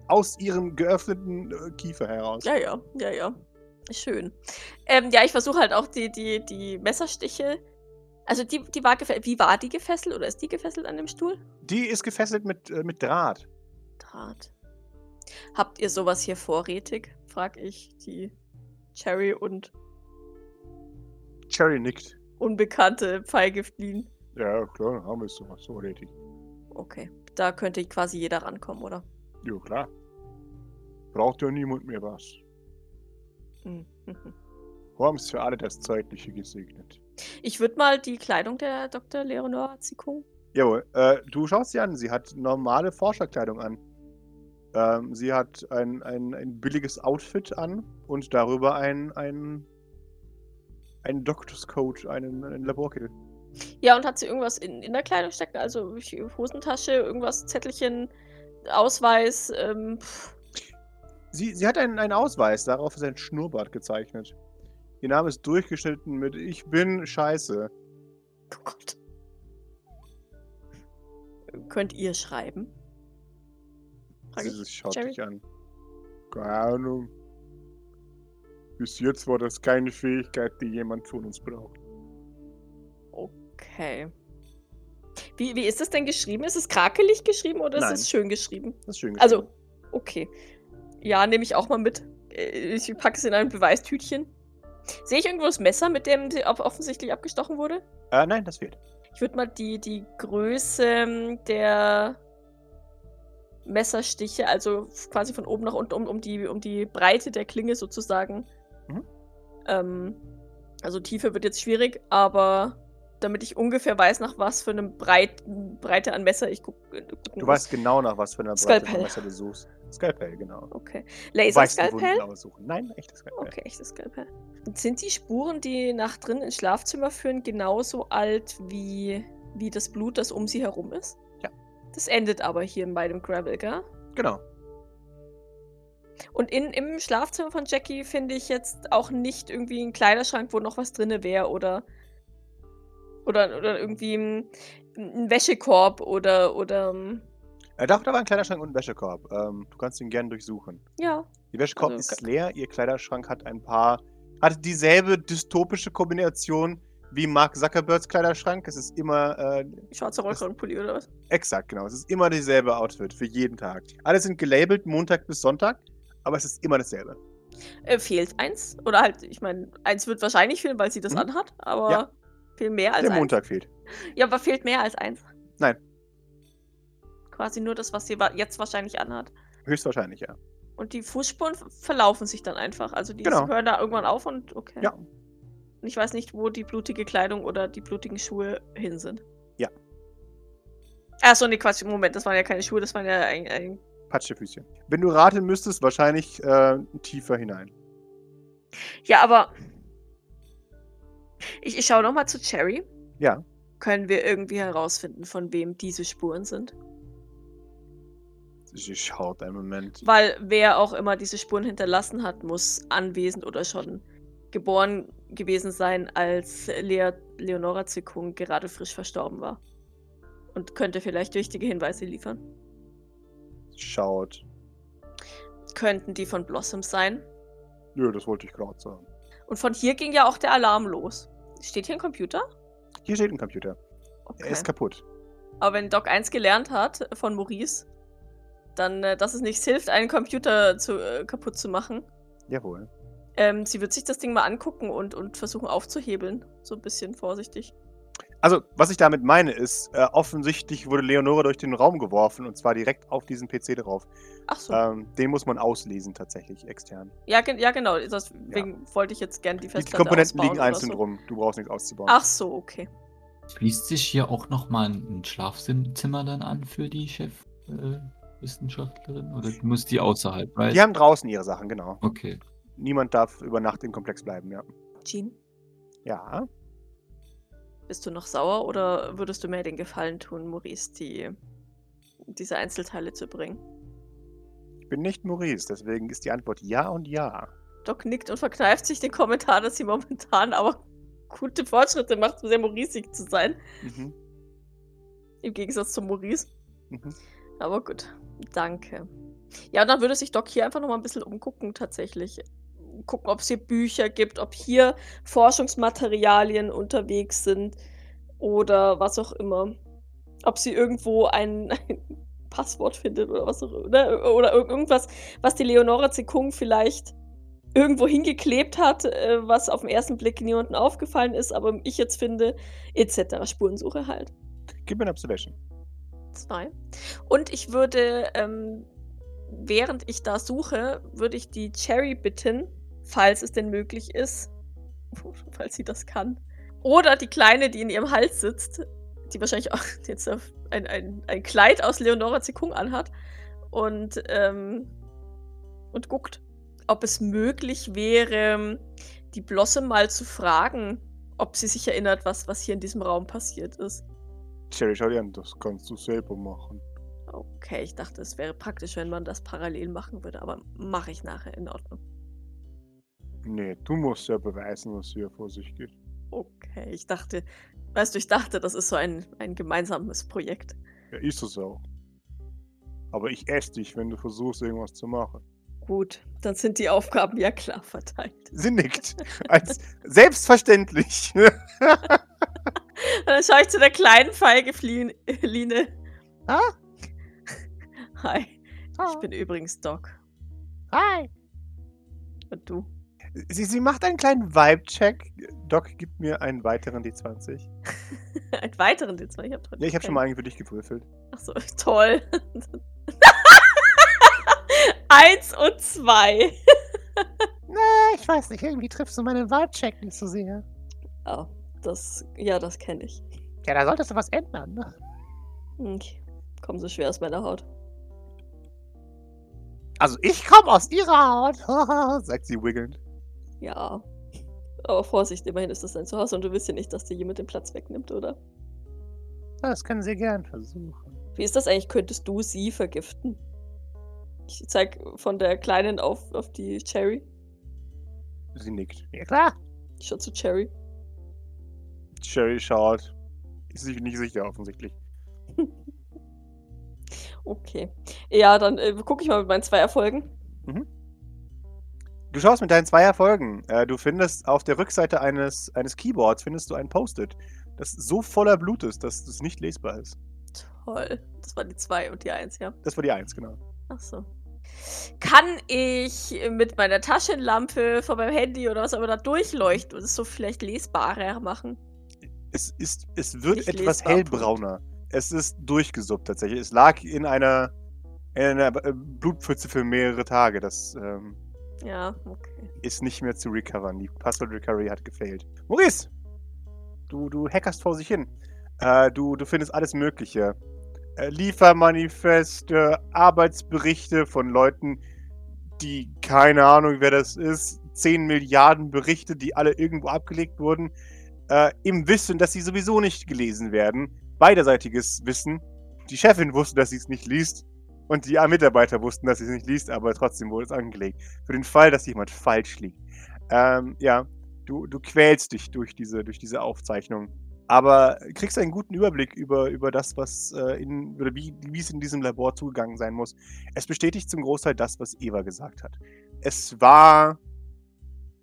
Aus ihrem geöffneten äh, Kiefer heraus. Ja, ja, ja, ja. Schön. Ähm, ja, ich versuche halt auch die, die, die Messerstiche. Also die, die war gefesselt. Wie war die gefesselt? Oder ist die gefesselt an dem Stuhl? Die ist gefesselt mit, äh, mit Draht. Draht. Habt ihr sowas hier vorrätig? Frag ich die Cherry und... Cherry nickt. Unbekannte Pfeilgiftlinien. Ja, klar, haben wir sowas vorrätig. Okay. Da könnte quasi jeder rankommen, oder? Ja, klar. Braucht ja niemand mehr was. Mhm. Worms für alle das Zeitliche gesegnet. Ich würde mal die Kleidung der Doktor Leonora Zikung. Jawohl, äh, du schaust sie an. Sie hat normale Forscherkleidung an. Ähm, sie hat ein, ein, ein billiges Outfit an und darüber ein, ein, ein Doktorscoat, einen, einen Laborkittel. Ja, und hat sie irgendwas in, in der Kleidung stecken? Also Hosentasche, irgendwas, Zettelchen... Ausweis, ähm... Sie, sie hat einen, einen Ausweis, darauf ist ein Schnurrbart gezeichnet. Ihr Name ist durchgeschnitten mit Ich bin Scheiße. Oh Gott. Könnt ihr schreiben? Sie schaut Cherry? Dich an. Keine Ahnung. Bis jetzt war das keine Fähigkeit, die jemand von uns braucht. Okay. Wie, wie ist das denn geschrieben? Ist es krakelig geschrieben oder Nein. ist es schön geschrieben? Das ist schön geschrieben. Also, okay. Ja, nehme ich auch mal mit. Ich packe es in ein Beweistütchen. Sehe ich irgendwo das Messer, mit dem sie offensichtlich abgestochen wurde? Äh, nein, das fehlt. Ich würde mal die, die Größe der Messerstiche, also quasi von oben nach unten, um, um, die, um die Breite der Klinge sozusagen. Mhm. Ähm, also Tiefe wird jetzt schwierig, aber damit ich ungefähr weiß, nach was für eine Breit, Breite an Messer ich gucke. Guck, du weißt genau, nach was für eine Breite an Messer du suchst. Skalpell, genau. Okay. Laser-Skalpell? Nein, echtes Skalpell. Okay, echtes Skalpell. Sind die Spuren, die nach drin ins Schlafzimmer führen, genauso alt wie, wie das Blut, das um sie herum ist? Ja. Das endet aber hier bei dem Gravel, gell? Genau. Und in, im Schlafzimmer von Jackie finde ich jetzt auch nicht irgendwie einen Kleiderschrank, wo noch was drin wäre oder, oder, oder irgendwie einen, einen Wäschekorb oder... oder Äh, doch, da war ein Kleiderschrank und ein Wäschekorb. Ähm, du kannst ihn gerne durchsuchen. Ja. Der Wäschekorb also, ist leer, ihr Kleiderschrank hat ein paar... hat dieselbe dystopische Kombination wie Mark Zuckerbergs Kleiderschrank. Es ist immer... Äh, schwarze Röcke und Pulli oder was? Exakt, genau. Es ist immer dieselbe Outfit für jeden Tag. Alle sind gelabelt, Montag bis Sonntag, aber es ist immer dasselbe. Äh, fehlt eins. Oder halt, ich meine, eins wird wahrscheinlich fehlen, weil sie das mhm. anhat, aber ja. fehlt mehr als Der eins. Der Montag fehlt. Ja, aber fehlt mehr als eins. Nein. Quasi nur das, was sie jetzt wahrscheinlich anhat. Höchstwahrscheinlich, ja. Und die Fußspuren verlaufen sich dann einfach. Also die genau. hören da irgendwann auf und okay. Ja. Und ich weiß nicht, wo die blutige Kleidung oder die blutigen Schuhe hin sind. Ja. Achso, nee, Quatsch, Moment, das waren ja keine Schuhe, das waren ja ein... ein Patschefüßchen. Wenn du raten müsstest, wahrscheinlich äh, tiefer hinein. Ja, aber... Ich, ich schaue nochmal zu Cherry. Ja. Können wir irgendwie herausfinden, von wem diese Spuren sind? Sie schaut einen Moment. Weil wer auch immer diese Spuren hinterlassen hat, muss anwesend oder schon geboren gewesen sein, als Lea Leonora Zikung gerade frisch verstorben war. Und könnte vielleicht wichtige Hinweise liefern. Schaut. Könnten die von Blossom sein? Nö, ja, das wollte ich gerade sagen. Und von hier ging ja auch der Alarm los. Steht hier ein Computer? Hier steht ein Computer. Okay. Er ist kaputt. Aber wenn Doc eins gelernt hat von Maurice... dann, dass es nichts hilft, einen Computer zu, äh, kaputt zu machen. Jawohl. Ähm, sie wird sich das Ding mal angucken und, und versuchen aufzuhebeln. So ein bisschen vorsichtig. Also, was ich damit meine ist, äh, offensichtlich wurde Leonora durch den Raum geworfen und zwar direkt auf diesen P C drauf. Ach so. Ähm, den muss man auslesen tatsächlich, extern. Ja, ge- ja genau, deswegen ja. wollte ich jetzt gerne die Festplatte ausbauen. Die Komponenten liegen einzeln so. rum, du brauchst nichts auszubauen. Ach so, okay. Schließt sich hier auch nochmal ein Schlafzimmer dann an für die Chef? Äh? Wissenschaftlerin? Oder muss die außerhalb bleiben? Die haben draußen ihre Sachen, genau. Okay. Niemand darf über Nacht im Komplex bleiben, ja. Jean? Ja? Bist du noch sauer oder würdest du mir den Gefallen tun, Maurice, die, diese Einzelteile zu bringen? Ich bin nicht Maurice, deswegen ist die Antwort ja und ja. Doc nickt und verkneift sich den Kommentar, dass sie momentan aber gute Fortschritte macht, um sehr Mauriceig zu sein. Mhm. Im Gegensatz zu Maurice. Mhm. Aber gut, danke. Ja, und dann würde sich Doc hier einfach nochmal ein bisschen umgucken tatsächlich. Gucken, ob es hier Bücher gibt, ob hier Forschungsmaterialien unterwegs sind oder was auch immer. Ob sie irgendwo ein, ein Passwort findet oder was auch immer. Oder irgendwas, was die Leonora Zikung vielleicht irgendwo hingeklebt hat, was auf den ersten Blick niemandem aufgefallen ist, aber ich jetzt finde, et cetera. Spurensuche halt. Gib mir eine Observation. Zwei. Und ich würde, ähm, während ich da suche, würde ich die Cherry bitten, falls es denn möglich ist, falls sie das kann, oder die Kleine, die in ihrem Hals sitzt, die wahrscheinlich auch jetzt ein, ein, ein Kleid aus Leonora Zikung anhat und, ähm, und guckt, ob es möglich wäre, die Blossom mal zu fragen, ob sie sich erinnert, was, was hier in diesem Raum passiert ist. Cherry, schau dir an, das kannst du selber machen. Okay, ich dachte, es wäre praktisch, wenn man das parallel machen würde, aber mache ich nachher, in Ordnung. Nee, du musst ja beweisen, was hier vor sich geht. Okay, ich dachte, weißt du, ich dachte, das ist so ein, ein gemeinsames Projekt. Ja, ist es auch. Aber ich esse dich, wenn du versuchst, irgendwas zu machen. Gut, dann sind die Aufgaben ja klar verteilt. Sie nickt. Als selbstverständlich. Dann schaue ich zu der kleinen feige Flie- Line. Ah? Hi. Ah. Ich bin übrigens Doc. Hi. Und du? Sie, sie macht einen kleinen Vibe-Check. Doc, gib mir einen weiteren D zwanzig. Einen weiteren D zwanzig? Ich hab ja, ich habe schon mal einen für dich gewürfelt. Ach so, toll. Eins und zwei. Na, ich weiß nicht. Irgendwie triffst du meinen Vibe-Check nicht so sehr. Oh. Das, ja, das kenne ich. Ja, da solltest du was ändern, ne? Okay. Komm so schwer aus meiner Haut. Also ich komme aus ihrer Haut, sagt sie wiggelnd. Ja. Aber Vorsicht, immerhin ist das dein Zuhause und du willst ja nicht, dass dir jemand den Platz wegnimmt, oder? Das können sie gern versuchen. Wie ist das eigentlich? Könntest du sie vergiften? Ich zeig von der Kleinen auf, auf die Cherry. Sie nickt. Ja, klar. Ich schau zu Cherry. Cherry schaut. Ist sich nicht sicher, offensichtlich. Okay. Ja, dann äh, gucke ich mal mit meinen zwei Erfolgen. Mhm. Du schaust mit deinen zwei Erfolgen. Äh, du findest auf der Rückseite eines, eines Keyboards findest du ein Post-it, das so voller Blut ist, dass es nicht lesbar ist. Toll. Das war die zwei und die eins, ja? Das war die eins, genau. Ach so. Kann ich mit meiner Taschenlampe von meinem Handy oder was auch immer da durchleuchten und es so vielleicht lesbarer machen? Es, ist, es wird nicht etwas lesbar, hellbrauner. Punkt. Es ist durchgesuppt tatsächlich. Es lag in einer, in einer Blutpfütze für mehrere Tage. Das ähm, ja, okay. Ist nicht mehr zu recovern. Die Puzzle Recovery hat gefailt. Maurice! Du, du hackerst vor sich hin. Äh, du, du findest alles Mögliche. Äh, Liefermanifeste, Arbeitsberichte von Leuten, die keine Ahnung, wer das ist. zehn Milliarden Berichte, die alle irgendwo abgelegt wurden. Äh, Im Wissen, dass sie sowieso nicht gelesen werden. Beiderseitiges Wissen. Die Chefin wusste, dass sie es nicht liest und die Mitarbeiter wussten, dass sie es nicht liest, aber trotzdem wurde es angelegt. Für den Fall, dass jemand falsch liegt. Ähm, ja, du, du quälst dich durch diese, durch diese Aufzeichnung, aber kriegst einen guten Überblick über, über das, was äh, in, oder wie, wie es in diesem Labor zugegangen sein muss. Es bestätigt zum Großteil das, was Eva gesagt hat. Es war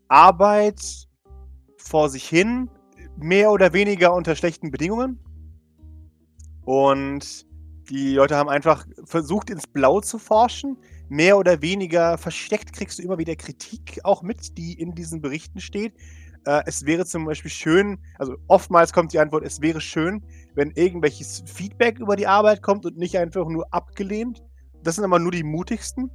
Arbeit vor sich hin, mehr oder weniger unter schlechten Bedingungen. Und die Leute haben einfach versucht, ins Blau zu forschen. Mehr oder weniger versteckt kriegst du immer wieder Kritik auch mit, die in diesen Berichten steht. Äh, es wäre zum Beispiel schön, also oftmals kommt die Antwort, es wäre schön, wenn irgendwelches Feedback über die Arbeit kommt und nicht einfach nur abgelehnt. Das sind aber nur die mutigsten.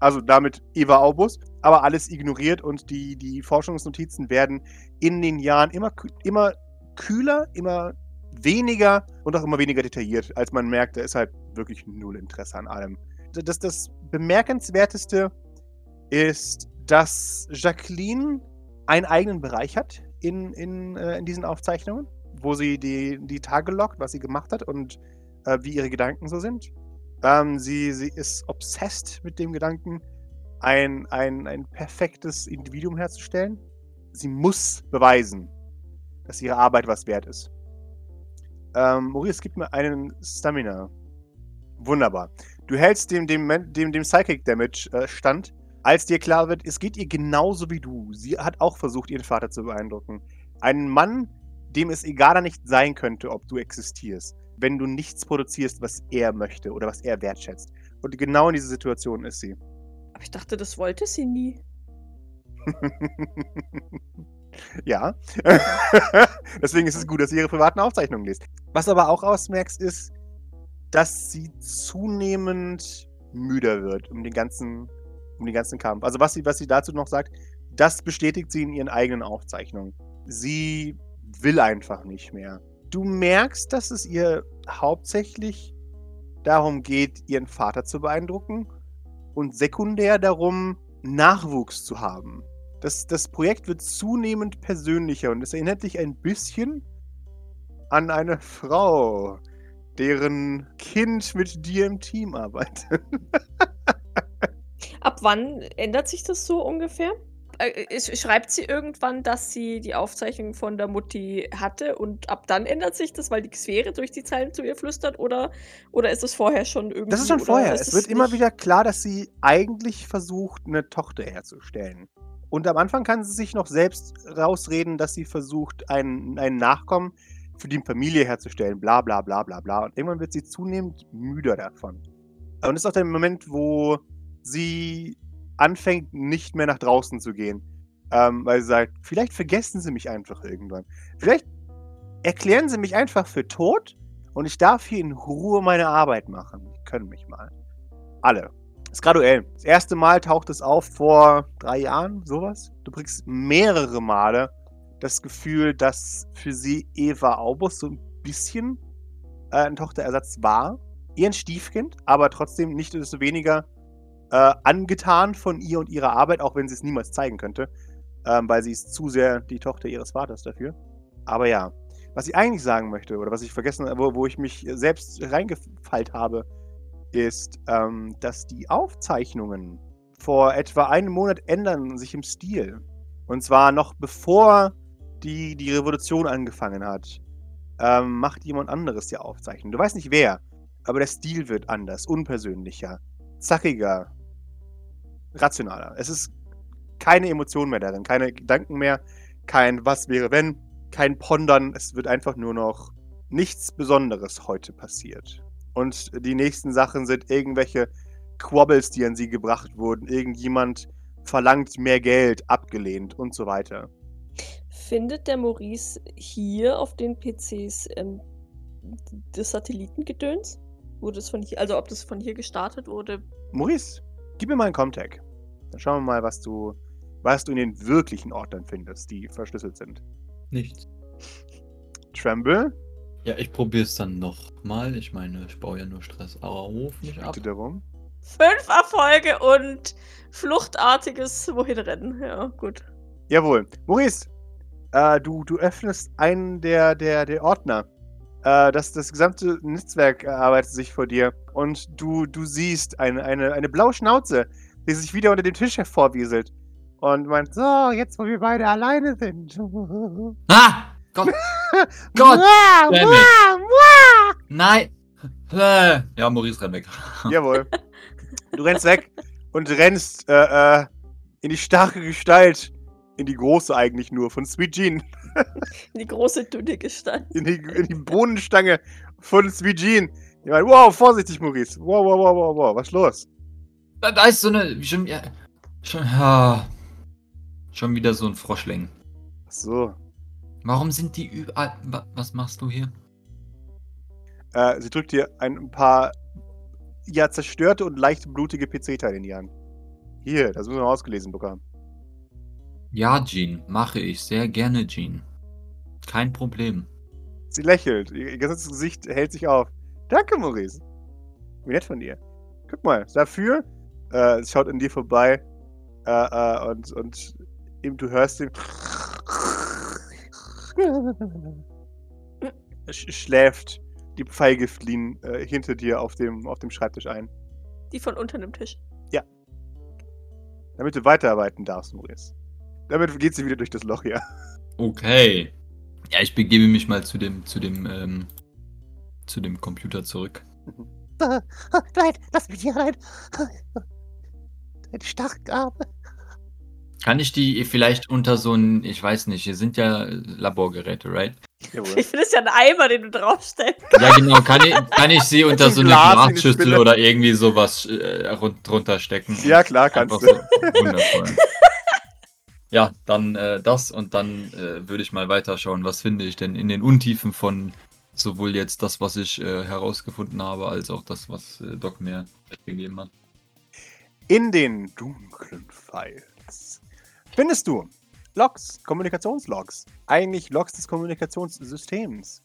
Also damit Eva Aubus. Aber alles ignoriert und die, die Forschungsnotizen werden in den Jahren immer, immer kühler, immer weniger und auch immer weniger detailliert, als man merkt, da ist halt wirklich null Interesse an allem. Das, das Bemerkenswerteste ist, dass Jacqueline einen eigenen Bereich hat in, in, äh, in diesen Aufzeichnungen, wo sie die, die Tage loggt, was sie gemacht hat und äh, wie ihre Gedanken so sind. Ähm, sie, sie ist obsessed mit dem Gedanken, ein, ein, ein perfektes Individuum herzustellen. Sie muss beweisen, dass ihre Arbeit was wert ist. Ähm, Maurice, gib mir einen Stamina. Wunderbar. Du hältst dem, dem, dem, dem Psychic Damage äh, stand, als dir klar wird, es geht ihr genauso wie du. Sie hat auch versucht, ihren Vater zu beeindrucken. Einen Mann, dem es egaler nicht sein könnte, ob du existierst, wenn du nichts produzierst, was er möchte oder was er wertschätzt. Und genau in dieser Situation ist sie. Aber ich dachte, das wollte sie nie. Ja, deswegen ist es gut, dass ihr ihre privaten Aufzeichnungen lest. Was aber auch ausmerkst, ist, dass sie zunehmend müder wird um den ganzen, um den ganzen Kampf. Also was sie, was sie dazu noch sagt, das bestätigt sie in ihren eigenen Aufzeichnungen. Sie will einfach nicht mehr. Du merkst, dass es ihr hauptsächlich darum geht, ihren Vater zu beeindrucken und sekundär darum, Nachwuchs zu haben. Das, das Projekt wird zunehmend persönlicher und es erinnert dich ein bisschen an eine Frau, deren Kind mit dir im Team arbeitet. Ab wann ändert sich das so ungefähr? Schreibt sie irgendwann, dass sie die Aufzeichnung von der Mutti hatte und ab dann ändert sich das, weil die Sphäre durch die Zeilen zu ihr flüstert oder, oder ist das vorher schon irgendwie? Das ist schon vorher. Ist es wird immer wieder klar, dass sie eigentlich versucht, eine Tochter herzustellen. Und am Anfang kann sie sich noch selbst rausreden, dass sie versucht, einen, einen Nachkommen für die Familie herzustellen, bla bla bla bla bla. Und irgendwann wird sie zunehmend müder davon. Und das ist auch der Moment, wo sie anfängt, nicht mehr nach draußen zu gehen. Ähm, weil sie sagt, vielleicht vergessen sie mich einfach irgendwann. Vielleicht erklären sie mich einfach für tot und ich darf hier in Ruhe meine Arbeit machen. Die können mich mal. Alle. Das ist graduell. Das erste Mal taucht es auf vor drei Jahren, sowas. Du kriegst mehrere Male das Gefühl, dass für sie Eva Aubus so ein bisschen äh, ein Tochterersatz war. Ihr ein Stiefkind, aber trotzdem nicht desto weniger äh, angetan von ihr und ihrer Arbeit, auch wenn sie es niemals zeigen könnte, ähm, weil sie ist zu sehr die Tochter ihres Vaters dafür. Aber ja, was ich eigentlich sagen möchte, oder was ich vergessen habe, wo, wo ich mich selbst reingefallt habe, ist, ähm, dass die Aufzeichnungen vor etwa einem Monat ändern sich im Stil. Und zwar noch bevor die, die Revolution angefangen hat, ähm, macht jemand anderes die Aufzeichnung. Du weißt nicht wer, aber der Stil wird anders, unpersönlicher, zackiger, rationaler. Es ist keine Emotion mehr darin, keine Gedanken mehr, kein Was wäre wenn, kein Pondern. Es wird einfach nur noch nichts Besonderes heute passiert. Und die nächsten Sachen sind irgendwelche Quabbles, die an sie gebracht wurden. Irgendjemand verlangt mehr Geld, abgelehnt und so weiter. Findet der Maurice hier auf den P Cs ähm, das Satellitengedöns? Wurde es von hier, also ob das von hier gestartet wurde? Maurice, gib mir mal einen Comtech. Dann schauen wir mal, was du, was du in den wirklichen Ordnern findest, die verschlüsselt sind. Nichts. Tremble? Ja, ich probier's dann nochmal. Ich meine, ich baue ja nur Stress auf, nicht ab. Darum. Fünf Erfolge und fluchtartiges Wohinrennen. Ja, gut. Jawohl. Maurice, äh, du, du öffnest einen der, der, der Ordner. Äh, das, das gesamte Netzwerk arbeitet sich vor dir. Und du, du siehst eine, eine, eine blaue Schnauze, die sich wieder unter dem Tisch hervorwieselt. Und meint, so, jetzt wo wir beide alleine sind. Ah! Gott! Gott! Wah, wah, wah. Nein! Ja, Maurice rennt weg. Jawohl. Du rennst weg und rennst äh, äh, in die starke Gestalt, in die große eigentlich nur, von Sweet Jean. In die große, dünne Gestalt. In die, in die Bohnenstange von Sweet Jean. Ich meine, wow, vorsichtig, Maurice. Wow, wow, wow, wow, wow, was ist los? Da, da ist so eine... Schon, ja, schon, ah, schon wieder so ein Froschling. Ach so. Warum sind die überall... Was machst du hier? Äh, sie drückt dir ein paar ja zerstörte und leicht blutige P C-Teile in die Hand. Hier, das müssen wir ausgelesen bekommen. Ja, Jean, mache ich sehr gerne, Jean. Kein Problem. Sie lächelt, ihr ganzes Gesicht hält sich auf. Danke, Maurice. Wie nett von dir. Guck mal, dafür, äh, es schaut an dir vorbei äh, äh, und, und eben, du hörst den Sch- schläft die Pfeilgiftlinien äh, hinter dir auf dem, auf dem Schreibtisch ein. Die von unter dem Tisch? Ja. Damit du weiterarbeiten darfst, Maurice. Damit geht sie wieder durch das Loch hier. Okay. Ja, ich begebe mich mal zu dem, zu dem, ähm, zu dem Computer zurück. Nein, lass mich hier rein. Dein starken Arm. Kann ich die vielleicht unter so ein, ich weiß nicht, hier sind ja Laborgeräte, right? Jawohl. Ich finde es ja ein Eimer, den du draufstellst. Ja genau, kann ich, kann ich sie unter so eine Glasschüssel oder irgendwie sowas äh, drunter stecken? Ja klar, kannst du. So, wundervoll. Ja, dann äh, das und dann äh, würde ich mal weiterschauen, was finde ich denn in den Untiefen von sowohl jetzt das, was ich äh, herausgefunden habe, als auch das, was äh, Doc mir gegeben hat. In den dunklen Files findest du Logs, Kommunikationslogs, eigentlich Logs des Kommunikationssystems.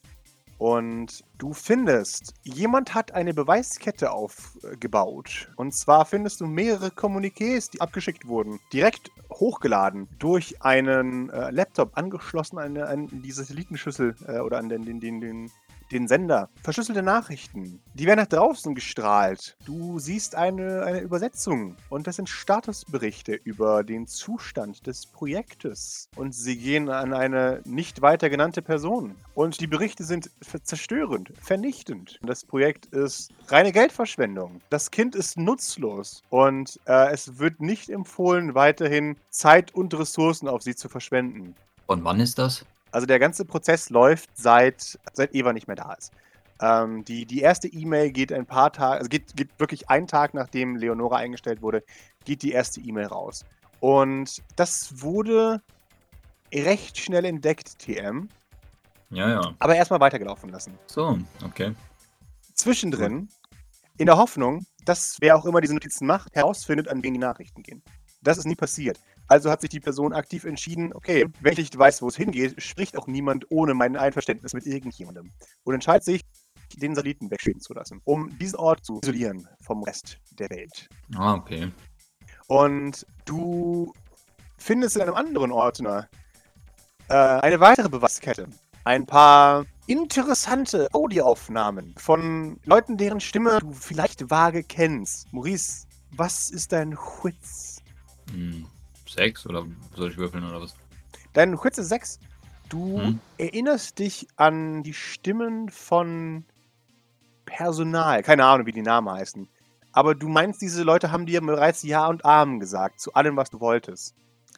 Und du findest, jemand hat eine Beweiskette aufgebaut. Und zwar findest du mehrere Kommuniqués, die abgeschickt wurden, direkt hochgeladen, durch einen äh, Laptop angeschlossen an, an die Satellitenschüssel äh, oder an den, den, den, den, den Sender. Verschlüsselte Nachrichten, die werden nach draußen gestrahlt. Du siehst eine, eine Übersetzung und das sind Statusberichte über den Zustand des Projektes. Und sie gehen an eine nicht weiter genannte Person. Und die Berichte sind zerstörend, vernichtend. Das Projekt ist reine Geldverschwendung. Das Kind ist nutzlos und äh, es wird nicht empfohlen, weiterhin Zeit und Ressourcen auf sie zu verschwenden. Und wann ist das? Also der ganze Prozess läuft seit, seit Eva nicht mehr da ist. Ähm, die, die erste E-Mail geht ein paar Tage, also geht, geht wirklich einen Tag, nachdem Leonora eingestellt wurde, geht die erste E-Mail raus. Und das wurde recht schnell entdeckt, T M. Ja, ja. Aber erstmal weitergelaufen lassen. So, okay. Zwischendrin, in der Hoffnung, dass wer auch immer diese Notizen macht, herausfindet, an wen die Nachrichten gehen. Das ist nie passiert. Also hat sich die Person aktiv entschieden, okay, wenn ich nicht weiß, wo es hingeht, spricht auch niemand ohne mein Einverständnis mit irgendjemandem. Und entscheidet sich, den Satelliten wegschweben zu lassen, um diesen Ort zu isolieren vom Rest der Welt. Ah, okay. Und du findest in einem anderen Ordner äh, eine weitere Beweiskette. Ein paar interessante Audioaufnahmen von Leuten, deren Stimme du vielleicht vage kennst. Maurice, was ist dein Whiz? Hm, sechs oder soll ich würfeln oder was? Dein Whiz ist sechs. Du hm? erinnerst dich an die Stimmen von Personal. Keine Ahnung, wie die Namen heißen. Aber du meinst, diese Leute haben dir bereits Ja und Amen gesagt zu allem, was du wolltest.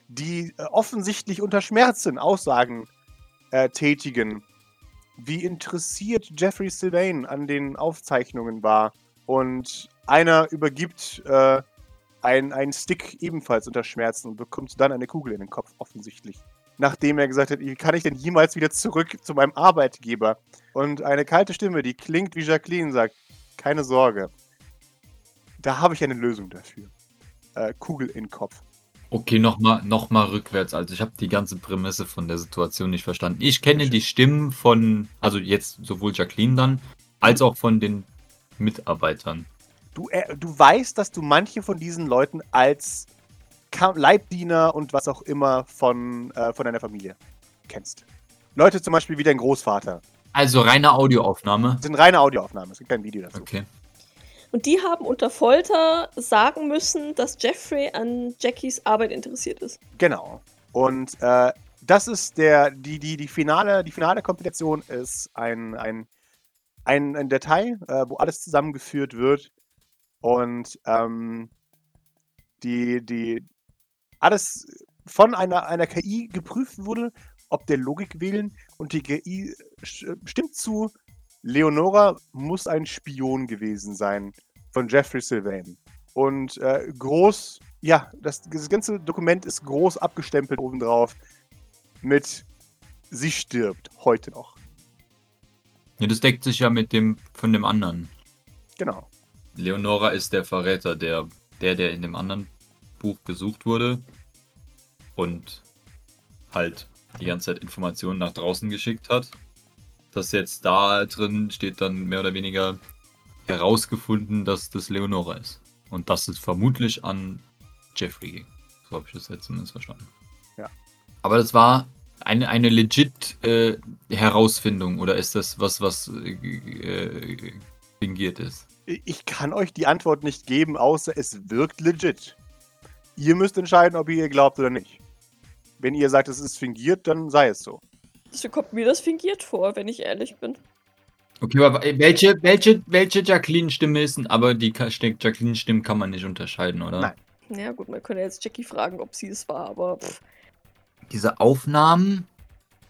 Die äh, offensichtlich unter Schmerzen Aussagen äh, tätigen. Wie interessiert Jeffrey Sylvain an den Aufzeichnungen war. Und einer übergibt äh, einen Stick ebenfalls unter Schmerzen und bekommt dann eine Kugel in den Kopf, offensichtlich. Nachdem er gesagt hat, wie kann ich denn jemals wieder zurück zu meinem Arbeitgeber? Und eine kalte Stimme, die klingt wie Jacqueline, sagt, keine Sorge, da habe ich eine Lösung dafür. Äh, Kugel in den Kopf. Okay, nochmal noch mal rückwärts. Also ich habe die ganze Prämisse von der Situation nicht verstanden. Ich kenne die Stimmen von, also jetzt sowohl Jacqueline dann, als auch von den Mitarbeitern. Du, äh, du weißt, dass du manche von diesen Leuten als Leibdiener und was auch immer von, äh, von deiner Familie kennst. Leute zum Beispiel wie dein Großvater. Also reine Audioaufnahme? Das sind reine Audioaufnahmen, es gibt kein Video dazu. Okay. Und die haben unter Folter sagen müssen, dass Jeffrey an Jackies Arbeit interessiert ist. Genau. Und äh, das ist der, die, die, die finale, die finale Kompilation ist ein, ein, ein, ein Datei, äh, wo alles zusammengeführt wird und ähm, die, die alles von einer, einer K I geprüft wurde, ob der Logik wählen, und die K I stimmt zu, Leonora muss ein Spion gewesen sein von Jeffrey Sylvain. Und äh, groß, ja, das, das ganze Dokument ist groß abgestempelt obendrauf mit sie stirbt heute noch. Ja, das deckt sich ja mit dem von dem anderen. Genau. Leonora ist der Verräter, der, der, der in dem anderen Buch gesucht wurde und halt die ganze Zeit Informationen nach draußen geschickt hat. Das jetzt da drin steht dann mehr oder weniger herausgefunden, dass das Leonora ist. Und dass es vermutlich an Jeffrey ging. So habe ich das jetzt zumindest verstanden. Ja. Aber das war eine, eine legit äh, Herausfindung oder ist das was, was äh, fingiert ist? Ich kann euch die Antwort nicht geben, außer es wirkt legit. Ihr müsst entscheiden, ob ihr glaubt oder nicht. Wenn ihr sagt, es ist fingiert, dann sei es so. So kommt mir das fingiert vor, wenn ich ehrlich bin. Okay, aber welche, welche, welche Jacqueline-Stimme ist denn? Aber die Jacqueline-Stimmen kann man nicht unterscheiden, oder? Nein. Ja gut, man könnte jetzt Jackie fragen, ob sie es war, aber... Pff. Diese Aufnahmen,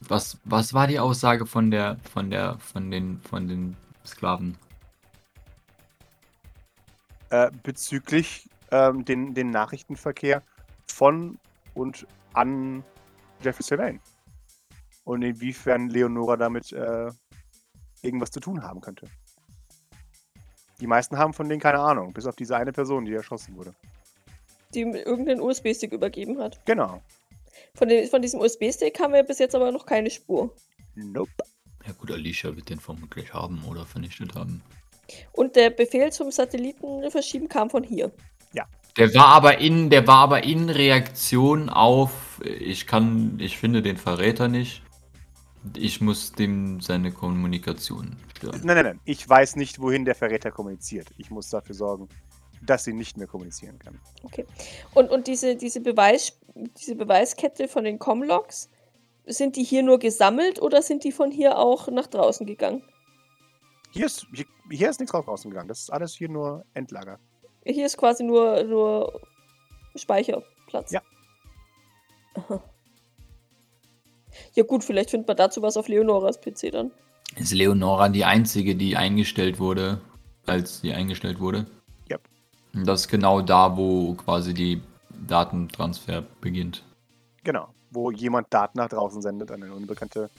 was, was war die Aussage von der, von der, von den, von den Sklaven? Äh, bezüglich ähm, den, den Nachrichtenverkehr von und an Jeffrey Sylvain. Und inwiefern Leonora damit äh, irgendwas zu tun haben könnte. Die meisten haben von denen keine Ahnung, bis auf diese eine Person, die erschossen wurde. Die ihm irgendeinen U S B-Stick übergeben hat. Genau. Von, den, von diesem U S B-Stick haben wir bis jetzt aber noch keine Spur. Nope. Ja gut, Alicia wird den vermutlich haben oder vernichtet haben. Und der Befehl zum Satellitenverschieben kam von hier. Ja. Der war aber in, der war aber in Reaktion auf, ich kann, ich finde den Verräter nicht. Ich muss dem seine Kommunikation stören. Nein, nein, nein. Ich weiß nicht, wohin der Verräter kommuniziert. Ich muss dafür sorgen, dass sie nicht mehr kommunizieren kann. Okay. Und, und diese, diese, Beweis, diese Beweiskette von den Comlogs, sind die hier nur gesammelt oder sind die von hier auch nach draußen gegangen? Hier ist, hier, hier ist nichts draußen gegangen. Das ist alles hier nur Endlager. Hier ist quasi nur, nur Speicherplatz. Ja. Aha. Ja gut, vielleicht findet man dazu was auf Leonoras P C dann. Ist Leonora die einzige, die eingestellt wurde, als die eingestellt wurde? Ja. Und das ist genau da, wo quasi die Datentransfer beginnt. Genau, wo jemand Daten nach draußen sendet an eine unbekannte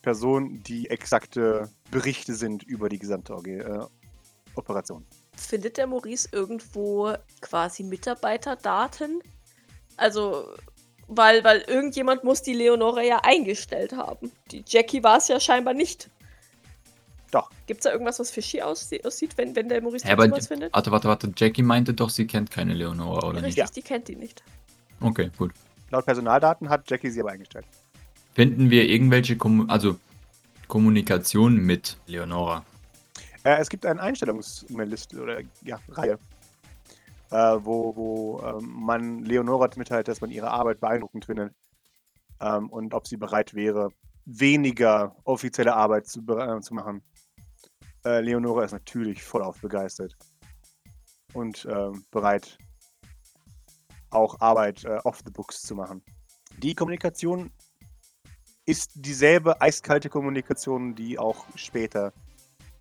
Person, die exakte Berichte sind über die gesamte äh, Operation. Findet der Maurice irgendwo quasi Mitarbeiterdaten Also, weil, weil irgendjemand muss die Leonora ja eingestellt haben. Die Jackie war es ja scheinbar nicht. Doch. Gibt's da irgendwas, was fishy aussieht, wenn, wenn der Maurice sowas ja, findet? Warte, warte, warte. Jackie meinte doch, sie kennt keine Leonora, oder Richtig, nicht? Richtig, die kennt die nicht. Okay, gut. Laut Personaldaten hat Jackie sie aber eingestellt. Finden wir irgendwelche Kom- also Kommunikation mit Leonora? Äh, es gibt eine Einstellungs-E-Mail-Liste oder ja, Reihe, äh, wo, wo äh, man Leonora mitteilt, dass man ihre Arbeit beeindruckend findet ähm, und ob sie bereit wäre, weniger offizielle Arbeit zu, äh, zu machen. Äh, Leonora ist natürlich vollauf begeistert und äh, bereit, auch Arbeit äh, off the books zu machen. Die Kommunikation ist dieselbe eiskalte Kommunikation, die auch später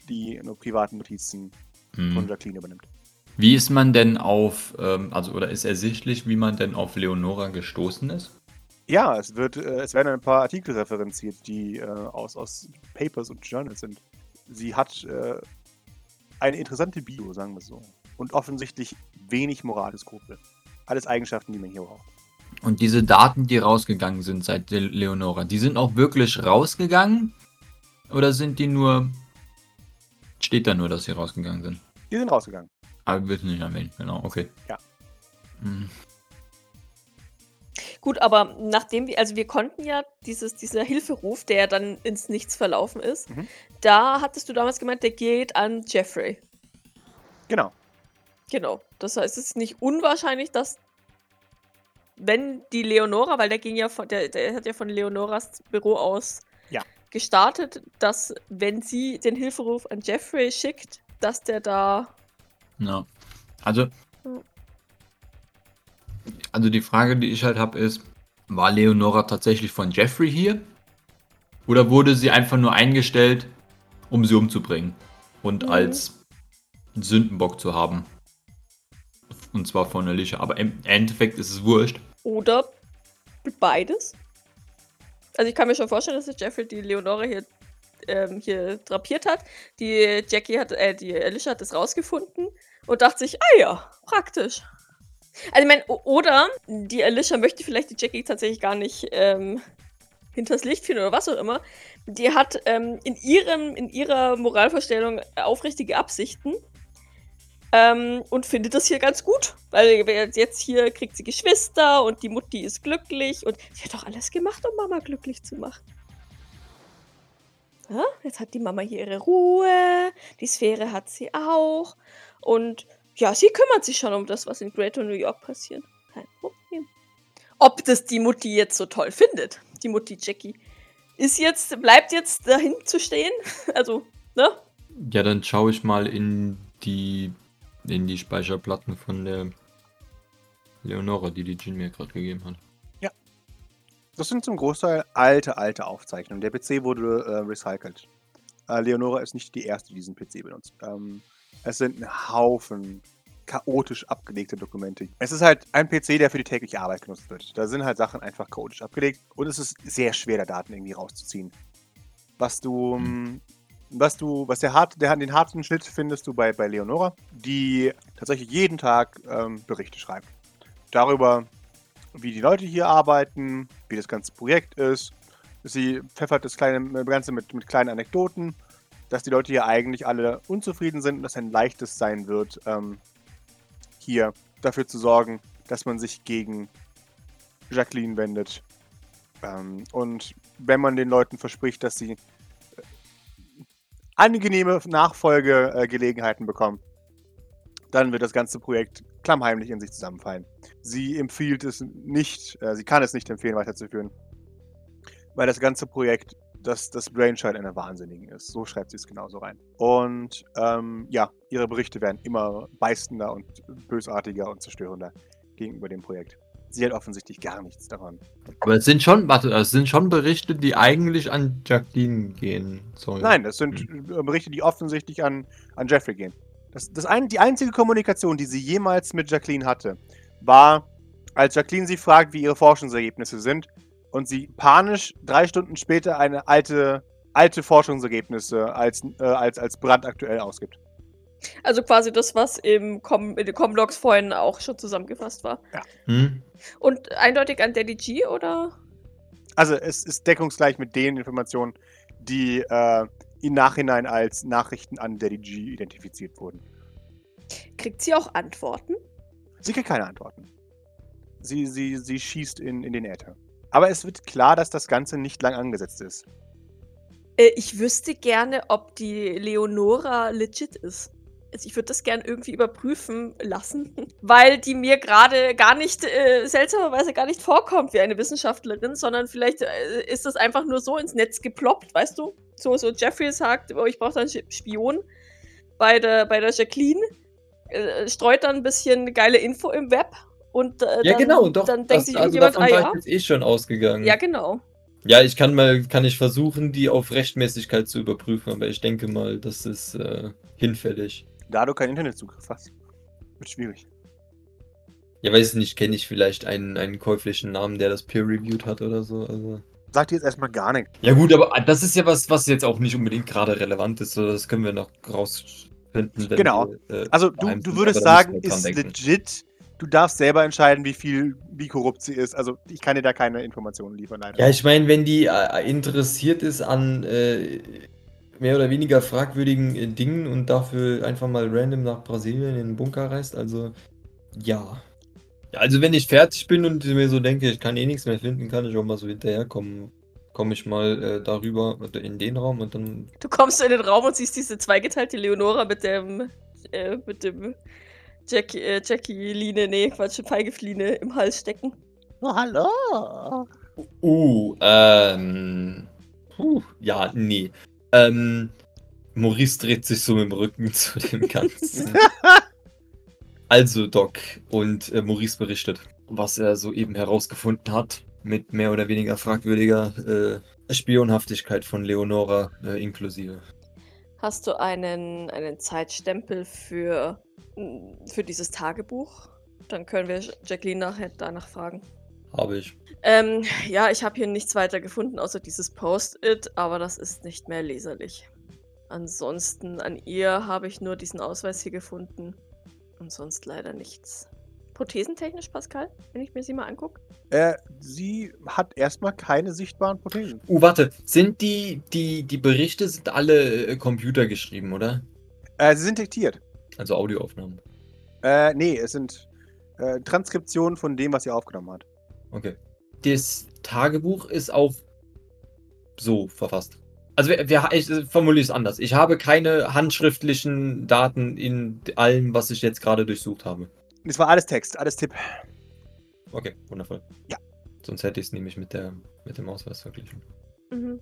die privaten Notizen hm. von Jacqueline übernimmt. Wie ist man denn auf, ähm, also oder ist ersichtlich, wie man denn auf Leonora gestoßen ist? Ja, es wird, äh, es werden ein paar Artikel referenziert, die äh, aus, aus Papers und Journals sind. Sie hat äh, eine interessante Bio, sagen wir es so. Und offensichtlich wenig Moraleskrupel. Alles Eigenschaften, die man hier braucht. Und diese Daten, die rausgegangen sind seit Le- Leonora, die sind auch wirklich rausgegangen? Oder sind die nur... Steht da nur, dass sie rausgegangen sind? Die sind rausgegangen. Aber wir wissen nicht an wen, genau, okay. Ja. Hm. Gut, aber nachdem wir, also wir konnten ja dieses, dieser Hilferuf, der dann ins Nichts verlaufen ist, mhm. da hattest du damals gemeint, der geht an Jeffrey. Genau. Genau. Das heißt, es ist nicht unwahrscheinlich, dass wenn die Leonora, weil der ging ja von, der, der hat ja von Leonoras Büro aus ja. gestartet, dass wenn sie den Hilferuf an Jeffrey schickt, dass der da... Ja. Also... Hm. Also die Frage, die ich halt habe, ist, war Leonora tatsächlich von Jeffrey hier? Oder wurde sie einfach nur eingestellt, um sie umzubringen? Und mhm. als Sündenbock zu haben. Und zwar von Alicia. Aber im Endeffekt ist es wurscht. Oder beides? Also ich kann mir schon vorstellen, dass Jeffrey die Leonora hier, ähm, hier drapiert hat. Die Jackie hat, äh, die Alicia hat das rausgefunden und dachte sich, ah ja, praktisch. Also ich meine, oder die Alicia möchte vielleicht die Jackie tatsächlich gar nicht ähm, hinters Licht führen oder was auch immer. Die hat ähm, in, ihrem, in ihrer Moralvorstellung aufrichtige Absichten ähm, und findet das hier ganz gut. Weil jetzt hier kriegt sie Geschwister und die Mutti ist glücklich und sie hat doch alles gemacht, um Mama glücklich zu machen. Ja, jetzt hat die Mama hier ihre Ruhe, die Sphäre hat sie auch und ja, sie kümmert sich schon um das, was in Greater New York passiert. Kein Problem. Ob das die Mutti jetzt so toll findet, die Mutti Jackie, ist jetzt, bleibt jetzt dahin zu stehen? Also, ne? Ja, dann schaue ich mal in die, in die Speicherplatten von der Leonora, die die Jean mir gerade gegeben hat. Ja. Das sind zum Großteil alte, alte Aufzeichnungen. Der P C wurde äh, recycelt. Äh, Leonora ist nicht die erste, die diesen P C benutzt. Ähm, Es sind ein Haufen chaotisch abgelegte Dokumente. Es ist halt ein P C, der für die tägliche Arbeit genutzt wird. Da sind halt Sachen einfach chaotisch abgelegt und es ist sehr schwer, da Daten irgendwie rauszuziehen. Was du, was du, was der hart, der, den harten Schnitt findest du bei, bei Leonora, die tatsächlich jeden Tag ähm, Berichte schreibt. Darüber, wie die Leute hier arbeiten, wie das ganze Projekt ist. Sie pfeffert das kleine Ganze mit, mit kleinen Anekdoten. Dass die Leute hier eigentlich alle unzufrieden sind und dass ein leichtes sein wird, ähm, hier dafür zu sorgen, dass man sich gegen Jacqueline wendet. Ähm, und wenn man den Leuten verspricht, dass sie angenehme Nachfolgegelegenheiten äh, bekommen, dann wird das ganze Projekt klammheimlich in sich zusammenfallen. Sie empfiehlt es nicht, äh, sie kann es nicht empfehlen, weiterzuführen, weil das ganze Projekt dass das Brainchild einer Wahnsinnigen ist. So schreibt sie es genauso rein. Und ähm, ja, ihre Berichte werden immer beißender und bösartiger und zerstörender gegenüber dem Projekt. Sie hat offensichtlich gar nichts davon. Aber es sind schon, warte, es sind schon Berichte, die eigentlich an Jacqueline gehen sollen. Nein, das sind hm. Berichte, die offensichtlich an, an Jeffrey gehen. Das, das ein, die einzige Kommunikation, die sie jemals mit Jacqueline hatte, war, als Jacqueline sie fragt, wie ihre Forschungsergebnisse sind, und sie panisch drei Stunden später eine alte, alte Forschungsergebnisse als, äh, als, als brandaktuell ausgibt. Also quasi das, was im Com- in den Comlogs vorhin auch schon zusammengefasst war. Ja. Hm. Und eindeutig an Daddy G, oder? Also es ist deckungsgleich mit den Informationen, die äh, im Nachhinein als Nachrichten an Daddy G identifiziert wurden. Kriegt sie auch Antworten? Sie kriegt keine Antworten. Sie, sie, sie schießt in, in den Äther. Aber es wird klar, dass das Ganze nicht lang angesetzt ist. Äh, ich wüsste gerne, ob die Leonora legit ist. Also ich würde das gerne irgendwie überprüfen lassen, weil die mir gerade gar nicht, äh, seltsamerweise gar nicht vorkommt wie eine Wissenschaftlerin, sondern vielleicht äh, ist das einfach nur so ins Netz geploppt, weißt du? So, so Jeffrey sagt, oh, ich brauche da einen Spion bei der, bei der Jacqueline, äh, streut dann ein bisschen geile Info im Web und äh, ja, dann, genau, doch, dann denkt das, sich irgendjemand, also davon war ah, ja. Ich jetzt eh schon ausgegangen. Ja, genau. Ja, ich kann mal, kann ich versuchen, die auf Rechtmäßigkeit zu überprüfen, aber ich denke mal, das ist äh, hinfällig. Da du keinen Internetzugriff hast, wird schwierig. Ja, weiß ich nicht, kenne ich vielleicht einen, einen käuflichen Namen, der das peer-reviewed hat oder so. Also. Sagt jetzt erstmal gar nichts. Ja gut, aber das ist ja was, was jetzt auch nicht unbedingt gerade relevant ist. Oder das können wir noch rausfinden. Wenn genau. Wir, äh, also du, du würdest sagen, ist denken. Legit. Du darfst selber entscheiden, wie viel, wie korrupt sie ist. Also ich kann dir da keine Informationen liefern, leider. Ja, ich meine, wenn die äh, interessiert ist an... Äh, mehr oder weniger fragwürdigen äh, Dingen und dafür einfach mal random nach Brasilien in den Bunker reist, also ja. ja. Also wenn ich fertig bin und mir so denke, ich kann eh nichts mehr finden, kann ich auch mal so hinterherkommen. Komme ich mal äh, darüber in den Raum und dann... Du kommst in den Raum und siehst diese zweigeteilte Leonora mit dem, äh, mit dem Jack, äh, Jacqueline, nee, Quatsch, Feigefliene im Hals stecken. Oh, hallo! Uh, ähm... Puh, ja, nee. Ähm, Maurice dreht sich so mit dem Rücken zu dem Ganzen. Also Doc und äh, Maurice berichtet, was er soeben herausgefunden hat, mit mehr oder weniger fragwürdiger äh, Spionhaftigkeit von Leonora äh, inklusive. Hast du einen, einen Zeitstempel für, für dieses Tagebuch? Dann können wir Jacqueline nachher danach fragen. Habe ich. Ähm, ja, ich habe hier nichts weiter gefunden, außer dieses Post-it, aber das ist nicht mehr leserlich. Ansonsten an ihr habe ich nur diesen Ausweis hier gefunden und sonst leider nichts. Prothesentechnisch, Pascal, wenn ich mir sie mal angucke? Äh, sie hat erstmal keine sichtbaren Prothesen. Oh, warte, sind die, die, die Berichte sind alle äh, computergeschrieben, oder? Äh, sie sind diktiert. Also Audioaufnahmen. Äh, nee, es sind äh, Transkriptionen von dem, was sie aufgenommen hat. Okay. Das Tagebuch ist auch so verfasst. Also wir, wir, ich formuliere es anders. Ich habe keine handschriftlichen Daten in allem, was ich jetzt gerade durchsucht habe. Es war alles Text, alles Tipp. Okay, wundervoll. Ja. Sonst hätte ich es nämlich mit, der, mit dem Ausweis verglichen. Mhm.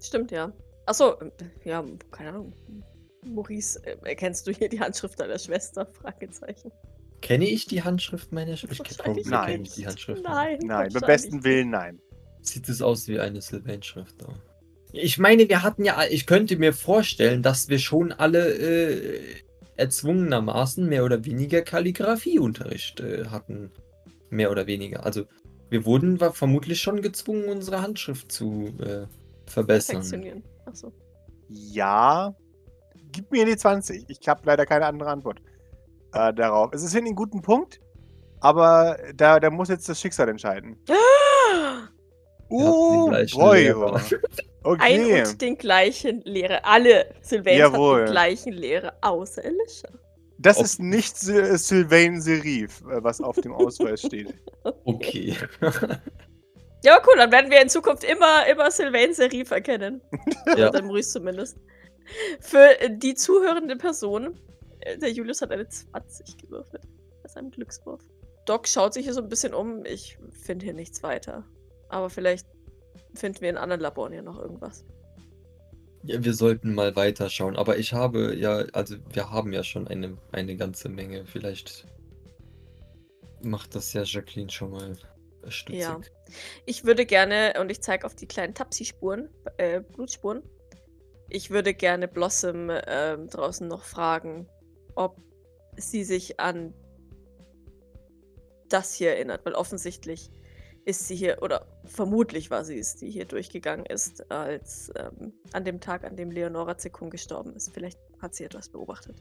Stimmt, ja. Achso, ja, keine Ahnung. Maurice, erkennst du hier die Handschrift deiner Schwester? Fragezeichen. Kenne ich die Handschrift meiner Schwester? Nein, nicht die Handschrift. Nein, nein, beim besten Willen nein. Sieht es aus wie eine Sylvain-Schrift. Auch. Ich meine, wir hatten ja, ich könnte mir vorstellen, dass wir schon alle äh, erzwungenermaßen mehr oder weniger Kalligraphieunterricht äh, hatten. Mehr oder weniger. Also wir wurden war vermutlich schon gezwungen, unsere Handschrift zu äh, verbessern. Perfektionieren. Ach so. Ja, gib mir die zwanzig. Ich habe leider keine andere Antwort. Äh, darauf. Es ist hin einen guten Punkt, aber da, da muss jetzt das Schicksal entscheiden. Ah! Oh, boy. Okay. Ein und den gleichen Lehrer. Alle Sylvains Jawohl. Hatten den gleichen Lehrer, außer Elisha. Das Ob- ist nicht Sy- Sylvain Serif, was auf dem Ausweis steht. Okay. Ja, cool, dann werden wir in Zukunft immer, immer Sylvain Serif erkennen. Ja. Dann Maurice zumindest. Für die zuhörende Person... Der Julius hat eine zwanzig gewürfelt. Das ist ein Glückswurf. Doc schaut sich hier so ein bisschen um. Ich finde hier nichts weiter. Aber vielleicht finden wir in anderen Laboren hier noch irgendwas. Ja, wir sollten mal weiterschauen. Aber ich habe ja, also wir haben ja schon eine, eine ganze Menge. Vielleicht macht das ja Jacqueline schon mal stutzig. Ja, ich würde gerne, und ich zeige auf die kleinen Tapsi-Spuren, äh, Blutspuren. Ich würde gerne Blossom äh, draußen noch fragen, ob sie sich an das hier erinnert, weil offensichtlich ist sie hier, oder vermutlich war sie es, die hier durchgegangen ist, als ähm, an dem Tag, an dem Leonora Zikung gestorben ist. Vielleicht hat sie etwas beobachtet.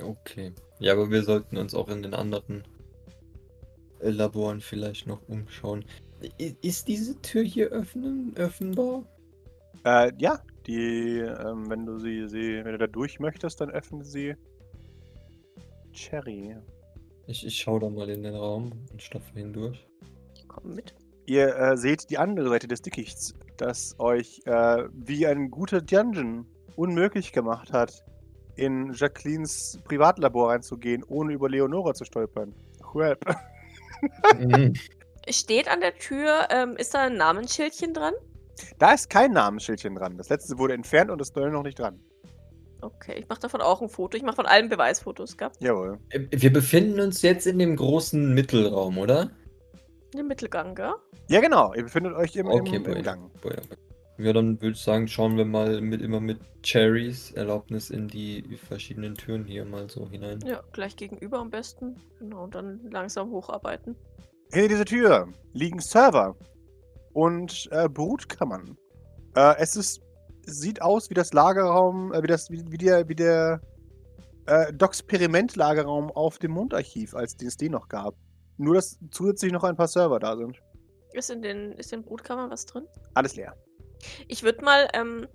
Okay. Ja, aber wir sollten uns auch in den anderen Laboren vielleicht noch umschauen. Ist diese Tür hier öffnen, öffnbar? Äh, ja, die, ähm, wenn du sie, sie, wenn du da durch möchtest, dann öffne sie. Cherry. Ich, ich schaue da mal in den Raum und stapfe hindurch. Ich komme mit. Ihr äh, seht die andere Seite des Dickichts, das euch äh, wie ein guter Dungeon unmöglich gemacht hat, in Jacquelines Privatlabor reinzugehen, ohne über Leonora zu stolpern. Help. Mhm. Steht an der Tür, ähm, ist da ein Namensschildchen dran? Da ist kein Namensschildchen dran. Das letzte wurde entfernt und das neue noch nicht dran. Okay, ich mache davon auch ein Foto. Ich mache von allen Beweisfotos, gell? Jawohl. Wir befinden uns jetzt in dem großen Mittelraum, oder? Im Mittelgang, gell? Ja, genau. Ihr befindet euch im, okay, im, im Gang. Boy, boy. Ja, dann würde ich sagen, schauen wir mal mit, immer mit Cherries Erlaubnis in die verschiedenen Türen hier mal so hinein. Ja, gleich gegenüber am besten. Genau, und dann langsam hocharbeiten. Hinter dieser Tür liegen Server und äh, Brutkammern. Äh, es ist, sieht aus wie das Lagerraum, äh, wie, das, wie, wie der, wie der äh, Doxperiment-Lagerraum auf dem Mondarchiv, als es den noch gab. Nur, dass zusätzlich noch ein paar Server da sind. Ist in den, ist in den Brutkammern was drin? Alles leer. Ich würde mal, ähm,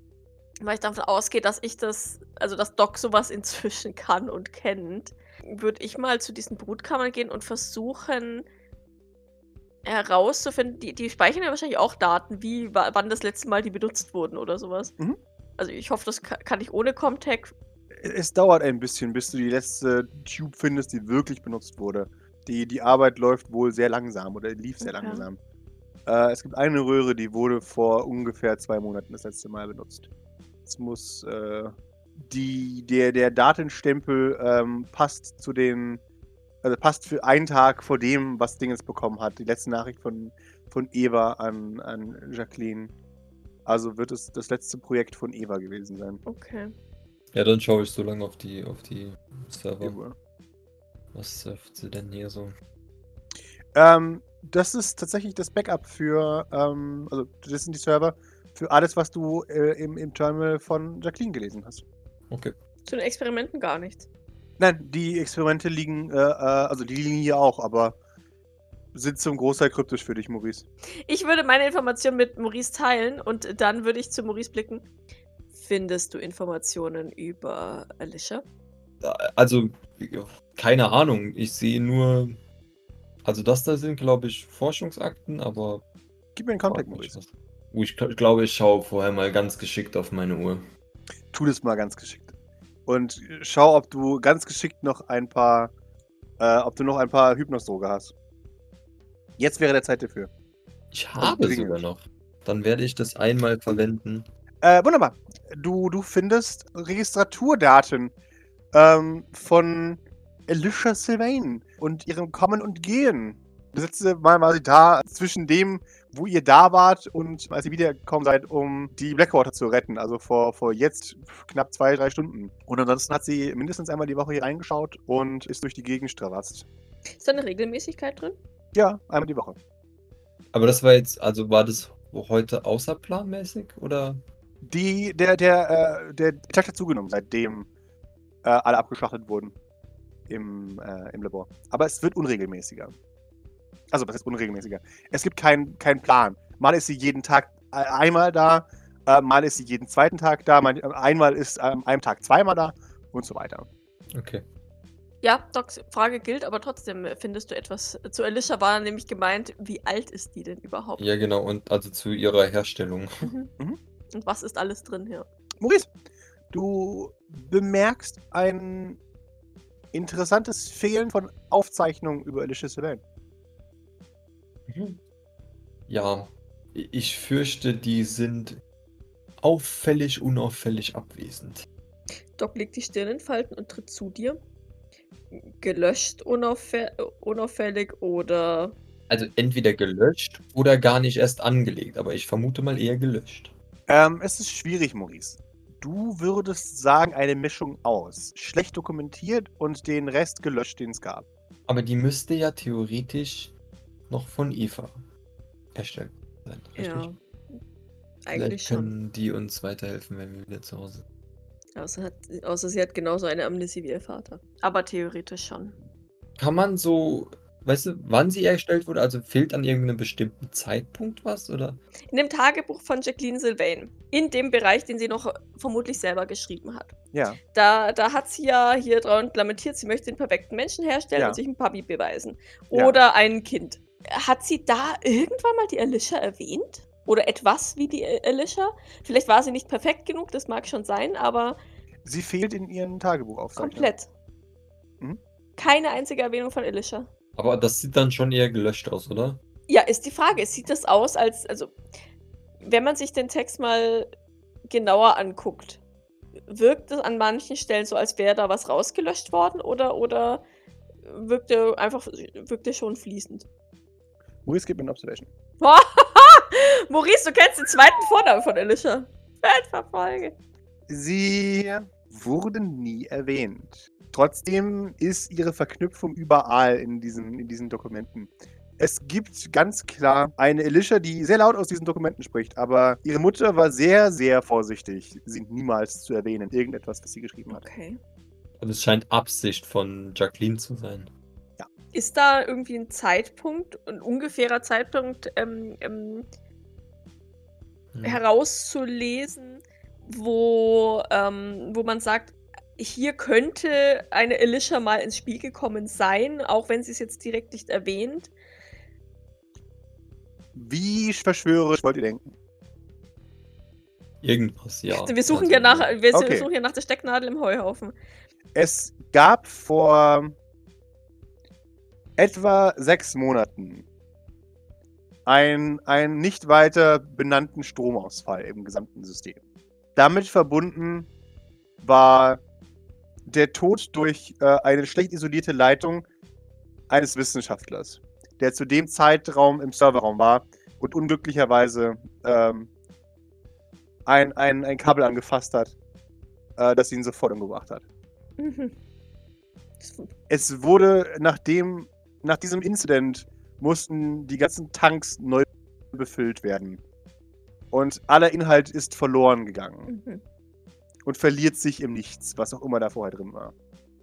weil ich davon ausgehe, dass ich das, also dass Doc sowas inzwischen kann und kennt, würde ich mal zu diesen Brutkammern gehen und versuchen herauszufinden, die, die speichern ja wahrscheinlich auch Daten, wie wann das letzte Mal die benutzt wurden oder sowas. Mhm. Also ich hoffe, das kann ich ohne Comtech. Es dauert ein bisschen, bis du die letzte Tube findest, die wirklich benutzt wurde. Die, die Arbeit läuft wohl sehr langsam oder lief sehr okay. langsam. Äh, es gibt eine Röhre, die wurde vor ungefähr zwei Monaten das letzte Mal benutzt. Es muss äh, die, der, der Datenstempel ähm, passt zu den, also passt für einen Tag vor dem, was Dingens bekommen hat. Die letzte Nachricht von, von Eva an, an Jacqueline. Also wird es das letzte Projekt von Eva gewesen sein. Okay. Ja, dann schaue ich so lange auf die, auf die Server. Eva. Was surft sie denn hier so? Ähm, das ist tatsächlich das Backup für, ähm, also das sind die Server für alles, was du äh, im, im Terminal von Jacqueline gelesen hast. Okay. Zu den Experimenten gar nichts. Nein, die Experimente liegen, äh, also die liegen hier auch, aber sind zum Großteil kryptisch für dich, Maurice. Ich würde meine Informationen mit Maurice teilen und dann würde ich zu Maurice blicken. Findest du Informationen über Alicia? Also, keine Ahnung. Ich sehe nur, also das da sind, glaube ich, Forschungsakten, aber... Gib mir einen Kontakt, Maurice. Ich glaube, ich schaue vorher mal ganz geschickt auf meine Uhr. Tu das mal ganz geschickt. Und schau, ob du ganz geschickt noch ein paar, äh, ob du noch ein paar Hypnosdroge hast. Jetzt wäre der Zeit dafür. Ich habe Dringend. sogar noch. Dann werde ich das einmal verwenden. Äh, wunderbar. Du, du findest Registraturdaten ähm, von Alicia Sylvain und ihrem Kommen und Gehen. Das letzte Mal war sie da zwischen dem, wo ihr da wart und als ihr wiedergekommen seid, um die Blackwater zu retten. Also vor, vor jetzt knapp zwei, drei Stunden. Und ansonsten hat sie mindestens einmal die Woche hier reingeschaut und ist durch die Gegend strawast. Ist da eine Regelmäßigkeit drin? Ja, einmal die Woche. Aber das war jetzt, also war das heute außerplanmäßig oder? Die, der, der, äh, der, der Tag hat zugenommen, seitdem äh, alle abgeschlachtet wurden im, äh, im Labor. Aber es wird unregelmäßiger. Also, was ist unregelmäßiger? Es gibt keinen kein Plan. Mal ist sie jeden Tag einmal da, äh, mal ist sie jeden zweiten Tag da, mal, einmal ist an ähm, einem Tag zweimal da und so weiter. Okay. Ja, Docs Frage gilt, aber trotzdem findest du etwas. Zu Alicia war nämlich gemeint, wie alt ist die denn überhaupt? Ja, genau, und also zu ihrer Herstellung. Mhm. Mhm. Und was ist alles drin hier? Maurice, du bemerkst ein interessantes Fehlen von Aufzeichnungen über Alicia Sylvain. Ja, ich fürchte, die sind auffällig, unauffällig abwesend. Doc legt die Stirn in Falten und tritt zu dir. Gelöscht, unauffäll- unauffällig oder... Also entweder gelöscht oder gar nicht erst angelegt, aber ich vermute mal eher gelöscht. Ähm, es ist schwierig, Maurice. Du würdest sagen, eine Mischung aus. Schlecht dokumentiert und den Rest gelöscht, den es gab. Aber die müsste ja theoretisch noch von Eva erstellt sein, richtig? Ja, eigentlich schon. Können die uns weiterhelfen, wenn wir wieder zu Hause sind. Außer, hat, außer sie hat genauso eine Amnesie wie ihr Vater. Aber theoretisch schon. Kann man so, weißt du, wann sie erstellt wurde? Also fehlt an irgendeinem bestimmten Zeitpunkt was, oder? In dem Tagebuch von Jacqueline Sylvain. In dem Bereich, den sie noch vermutlich selber geschrieben hat. Ja. Da, da hat sie ja hier dran lamentiert, sie möchte den perfekten Menschen herstellen, ja, und sich ein Papi beweisen. Oder ja, ein Kind. Hat sie da irgendwann mal die Alicia erwähnt? Oder etwas wie die Alicia? Vielleicht war sie nicht perfekt genug, das mag schon sein, aber... Sie fehlt in ihren Tagebuchaufzeichnungen. Komplett. Hm? Keine einzige Erwähnung von Alicia. Aber das sieht dann schon eher gelöscht aus, oder? Ja, ist die Frage. Es sieht das aus, als... Also, wenn man sich den Text mal genauer anguckt, wirkt es an manchen Stellen so, als wäre da was rausgelöscht worden, oder, oder wirkt er einfach wirkt er schon fließend? Maurice gibt mir eine Observation. Maurice, du kennst den zweiten Vornamen von Alicia. Weltverfolge. Sie wurden nie erwähnt. Trotzdem ist ihre Verknüpfung überall in diesen, in diesen Dokumenten. Es gibt ganz klar eine Alicia, die sehr laut aus diesen Dokumenten spricht, aber ihre Mutter war sehr, sehr vorsichtig, sie niemals zu erwähnen, irgendetwas, was sie geschrieben hat. Okay. Und es scheint Absicht von Jacqueline zu sein. Ja. Ist da irgendwie ein Zeitpunkt, ein ungefährer Zeitpunkt ähm, ähm, hm. herauszulesen, wo, ähm, wo man sagt, hier könnte eine Alicia mal ins Spiel gekommen sein, auch wenn sie es jetzt direkt nicht erwähnt? Wie verschwörerisch wollt ihr denken? Irgendwas, ja. Wir suchen ja nach, wir okay. suchen ja nach der Stecknadel im Heuhaufen. Es gab vor etwa sechs Monaten einen, einen nicht weiter benannten Stromausfall im gesamten System. Damit verbunden war der Tod durch äh, eine schlecht isolierte Leitung eines Wissenschaftlers, der zu dem Zeitraum im Serverraum war und unglücklicherweise ähm, ein, ein, ein Kabel angefasst hat, äh, das ihn sofort umgebracht hat. Mhm. Es wurde nach, dem, nach diesem Incident mussten die ganzen Tanks neu befüllt werden. Und aller Inhalt ist verloren gegangen. Mhm. Und verliert sich im Nichts, was auch immer da vorher drin war.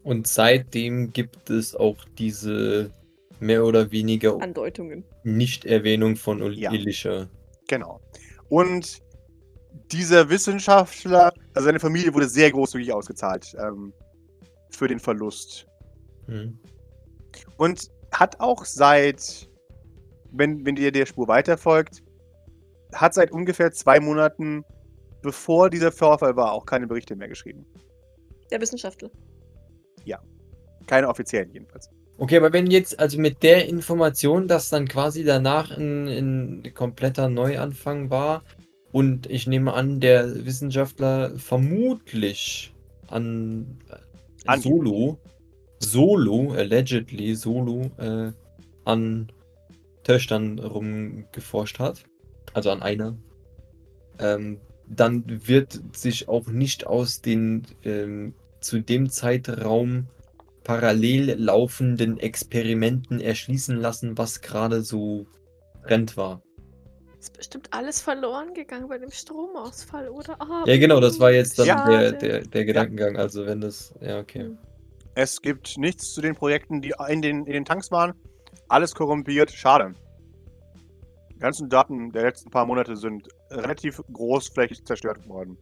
Und seitdem gibt es auch diese mehr oder weniger Andeutungen. Nichterwähnung von Alicia. Ja, genau. Und dieser Wissenschaftler, also seine Familie wurde sehr großzügig ausgezahlt ähm, für den Verlust. Hm. Und hat auch seit, wenn, wenn ihr der Spur weiterfolgt, hat seit ungefähr zwei Monaten, bevor dieser Vorfall war, auch keine Berichte mehr geschrieben. Der Wissenschaftler. Ja. Keine offiziellen jedenfalls. Okay, aber wenn jetzt, also mit der Information, dass dann quasi danach ein, ein kompletter Neuanfang war und ich nehme an, der Wissenschaftler vermutlich an, an Solo, Solo, allegedly Solo, äh, an Töchtern rumgeforscht hat, also an einer, ähm, dann wird sich auch nicht aus den ähm, zu dem Zeitraum parallel laufenden Experimenten erschließen lassen, was gerade so brennt war. Ist bestimmt alles verloren gegangen bei dem Stromausfall, oder? Ah, ja, genau, das war jetzt dann ja. der, der, der Gedankengang. Also wenn das, ja, okay. Es gibt nichts zu den Projekten, die in den, in den Tanks waren. Alles korrumpiert, schade. Die ganzen Daten der letzten paar Monate sind relativ großflächig zerstört worden.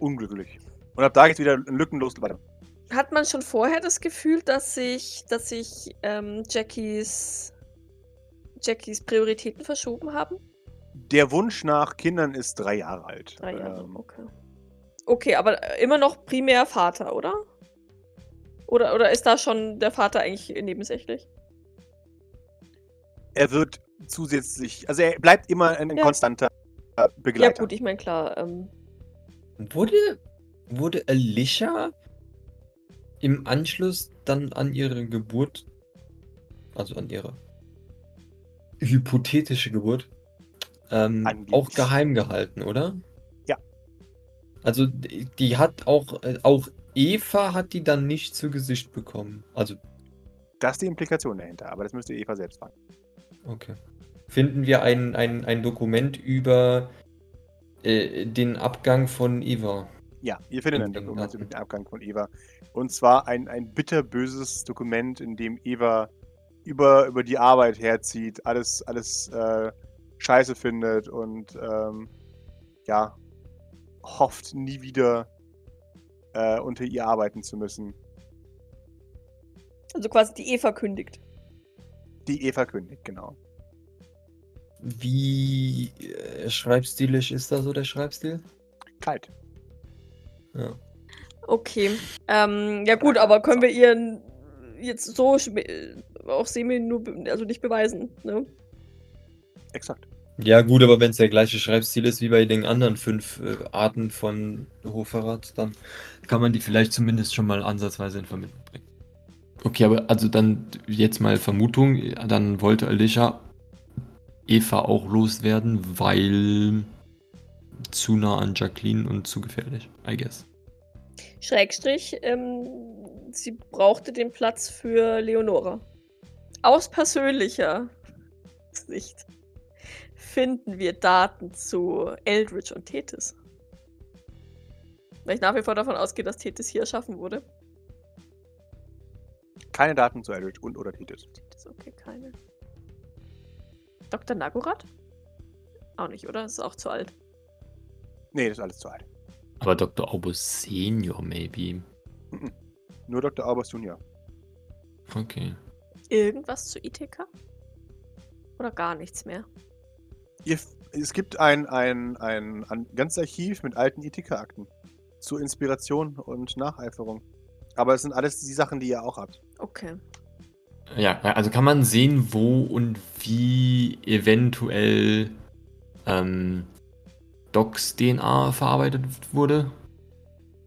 Unglücklich. Und ab da geht's wieder lückenlos weiter. Hat man schon vorher das Gefühl, dass sich dass sich ähm, Jackies, Jackies Prioritäten verschoben haben? Der Wunsch nach Kindern ist drei Jahre alt. Drei Jahre, ähm, okay. Okay, aber immer noch primär Vater, oder? Oder, oder ist da schon der Vater eigentlich nebensächlich? Er wird zusätzlich, also er bleibt immer ein ja. konstanter äh, Begleiter. Ja gut, ich meine klar. Ähm wurde, wurde Alicia im Anschluss dann an ihre Geburt, also an ihre hypothetische Geburt, ähm, auch geheim gehalten, oder? Ja. Also die hat auch, auch Eva hat die dann nicht zu Gesicht bekommen. Also Das ist die Implikation dahinter, aber das müsst ihr Eva selbst fragen. Okay. Finden wir ein, ein, ein Dokument über äh, den Abgang von Eva? Ja, ihr findet ein Dokument über den Abgang von Eva. Und zwar ein, ein bitterböses Dokument, in dem Eva über, über die Arbeit herzieht, alles, alles äh, scheiße findet und ähm, ja, hofft, nie wieder äh, unter ihr arbeiten zu müssen. Also quasi die Eva kündigt. Die Eva kündigt, genau. Wie äh, schreibstilisch ist da so der Schreibstil? Kalt. Ja. Okay. Ähm, ja gut, aber können wir ihr jetzt so schm- auch semi nur be- also nicht beweisen, ne? Exakt. Ja gut, aber wenn es der gleiche Schreibstil ist wie bei den anderen fünf äh, Arten von Hochverrat, dann kann man die vielleicht zumindest schon mal ansatzweise in Verbindung bringen. Okay, aber also dann jetzt mal Vermutung, dann wollte Alicia Eva auch loswerden, weil zu nah an Jacqueline und zu gefährlich, I guess. Schrägstrich, ähm, sie brauchte den Platz für Leonora. Aus persönlicher Sicht finden wir Daten zu Eldritch und Tethys. Weil ich nach wie vor davon ausgehe, dass Tethys hier erschaffen wurde. Keine Daten zu Eldritch und oder Tethys. Okay, keine. Doktor Nagorath? Auch nicht, oder? Das ist auch zu alt. Nee, das ist alles zu alt. Aber Doktor Aubus Senior, maybe. Mm-mm. Nur Doktor Aubus Junior. Okay. Irgendwas zu I T K? Oder gar nichts mehr? Es gibt ein, ein, ein, ein ganzes Archiv mit alten I T K-Akten. Zur Inspiration und Nacheiferung. Aber es sind alles die Sachen, die ihr auch habt. Okay. Ja, also kann man sehen, wo und wie eventuell ähm, Docs D N A verarbeitet wurde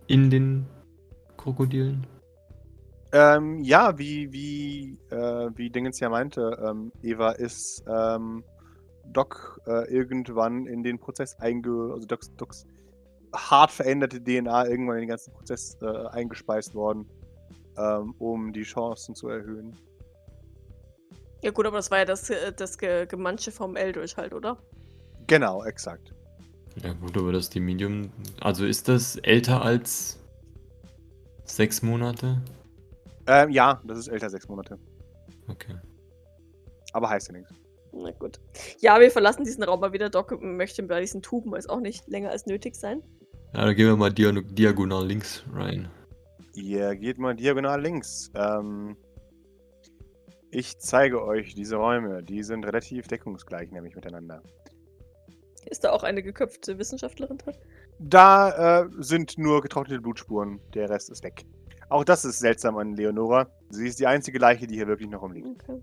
in den Krokodilen? Ähm, ja, wie, wie, äh, wie Dingens ja meinte, ähm, Eva ist ähm, Doc äh, irgendwann in den Prozess einge... also Docs, Docs hart veränderte D N A irgendwann in den ganzen Prozess äh, eingespeist worden, ähm, um die Chancen zu erhöhen. Ja gut, aber das war ja das, das Gemansche vom Eldritch halt, oder? Genau, exakt. Ja gut, aber das Medium, also ist das älter als sechs Monate? Ähm, ja, das ist älter als sechs Monate. Okay. Aber heißt ja nichts. Na gut. Ja, wir verlassen diesen Raum mal wieder. Doc möchte bei diesen Tuben jetzt auch nicht länger als nötig sein. Ja, dann gehen wir mal diag- diagonal links rein. Ja, geht mal diagonal links. Ähm, ich zeige euch diese Räume. Die sind relativ deckungsgleich, nämlich miteinander. Ist da auch eine geköpfte Wissenschaftlerin drin? Da äh, sind nur getrocknete Blutspuren, der Rest ist weg. Auch das ist seltsam an Leonora. Sie ist die einzige Leiche, die hier wirklich noch rumliegt. Okay.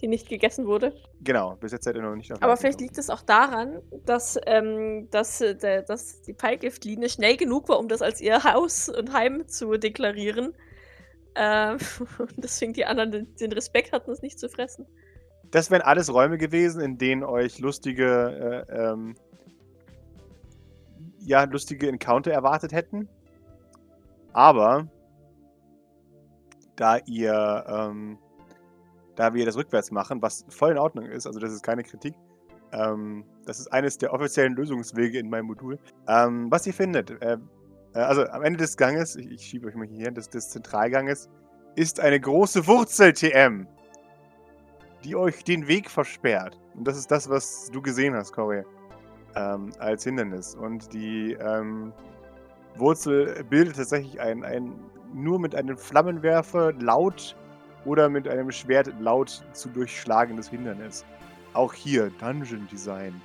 Die nicht gegessen wurde? Genau, bis jetzt hat er noch nicht auf. Aber vielleicht liegt es auch daran, dass, ähm, dass, der, dass die Peilgiftlinie schnell genug war, um das als ihr Haus und Heim zu deklarieren. Ähm, und deswegen die anderen den, den Respekt hatten, es nicht zu fressen. Das wären alles Räume gewesen, in denen euch lustige, äh, ähm, ja, lustige Encounter erwartet hätten. Aber da ihr, ähm, da wir das rückwärts machen, was voll in Ordnung ist, also das ist keine Kritik, ähm, das ist eines der offiziellen Lösungswege in meinem Modul, ähm, was ihr findet. Äh, also am Ende des Ganges, ich, ich schiebe euch mal hier hin, des, des Zentralganges, ist eine große Wurzel-T M. Die euch den Weg versperrt. Und das ist das, was du gesehen hast, Corey, ähm, als Hindernis. Und die ähm, Wurzel bildet tatsächlich ein, ein nur mit einem Flammenwerfer laut oder mit einem Schwert laut zu durchschlagendes Hindernis. Auch hier Dungeon Design.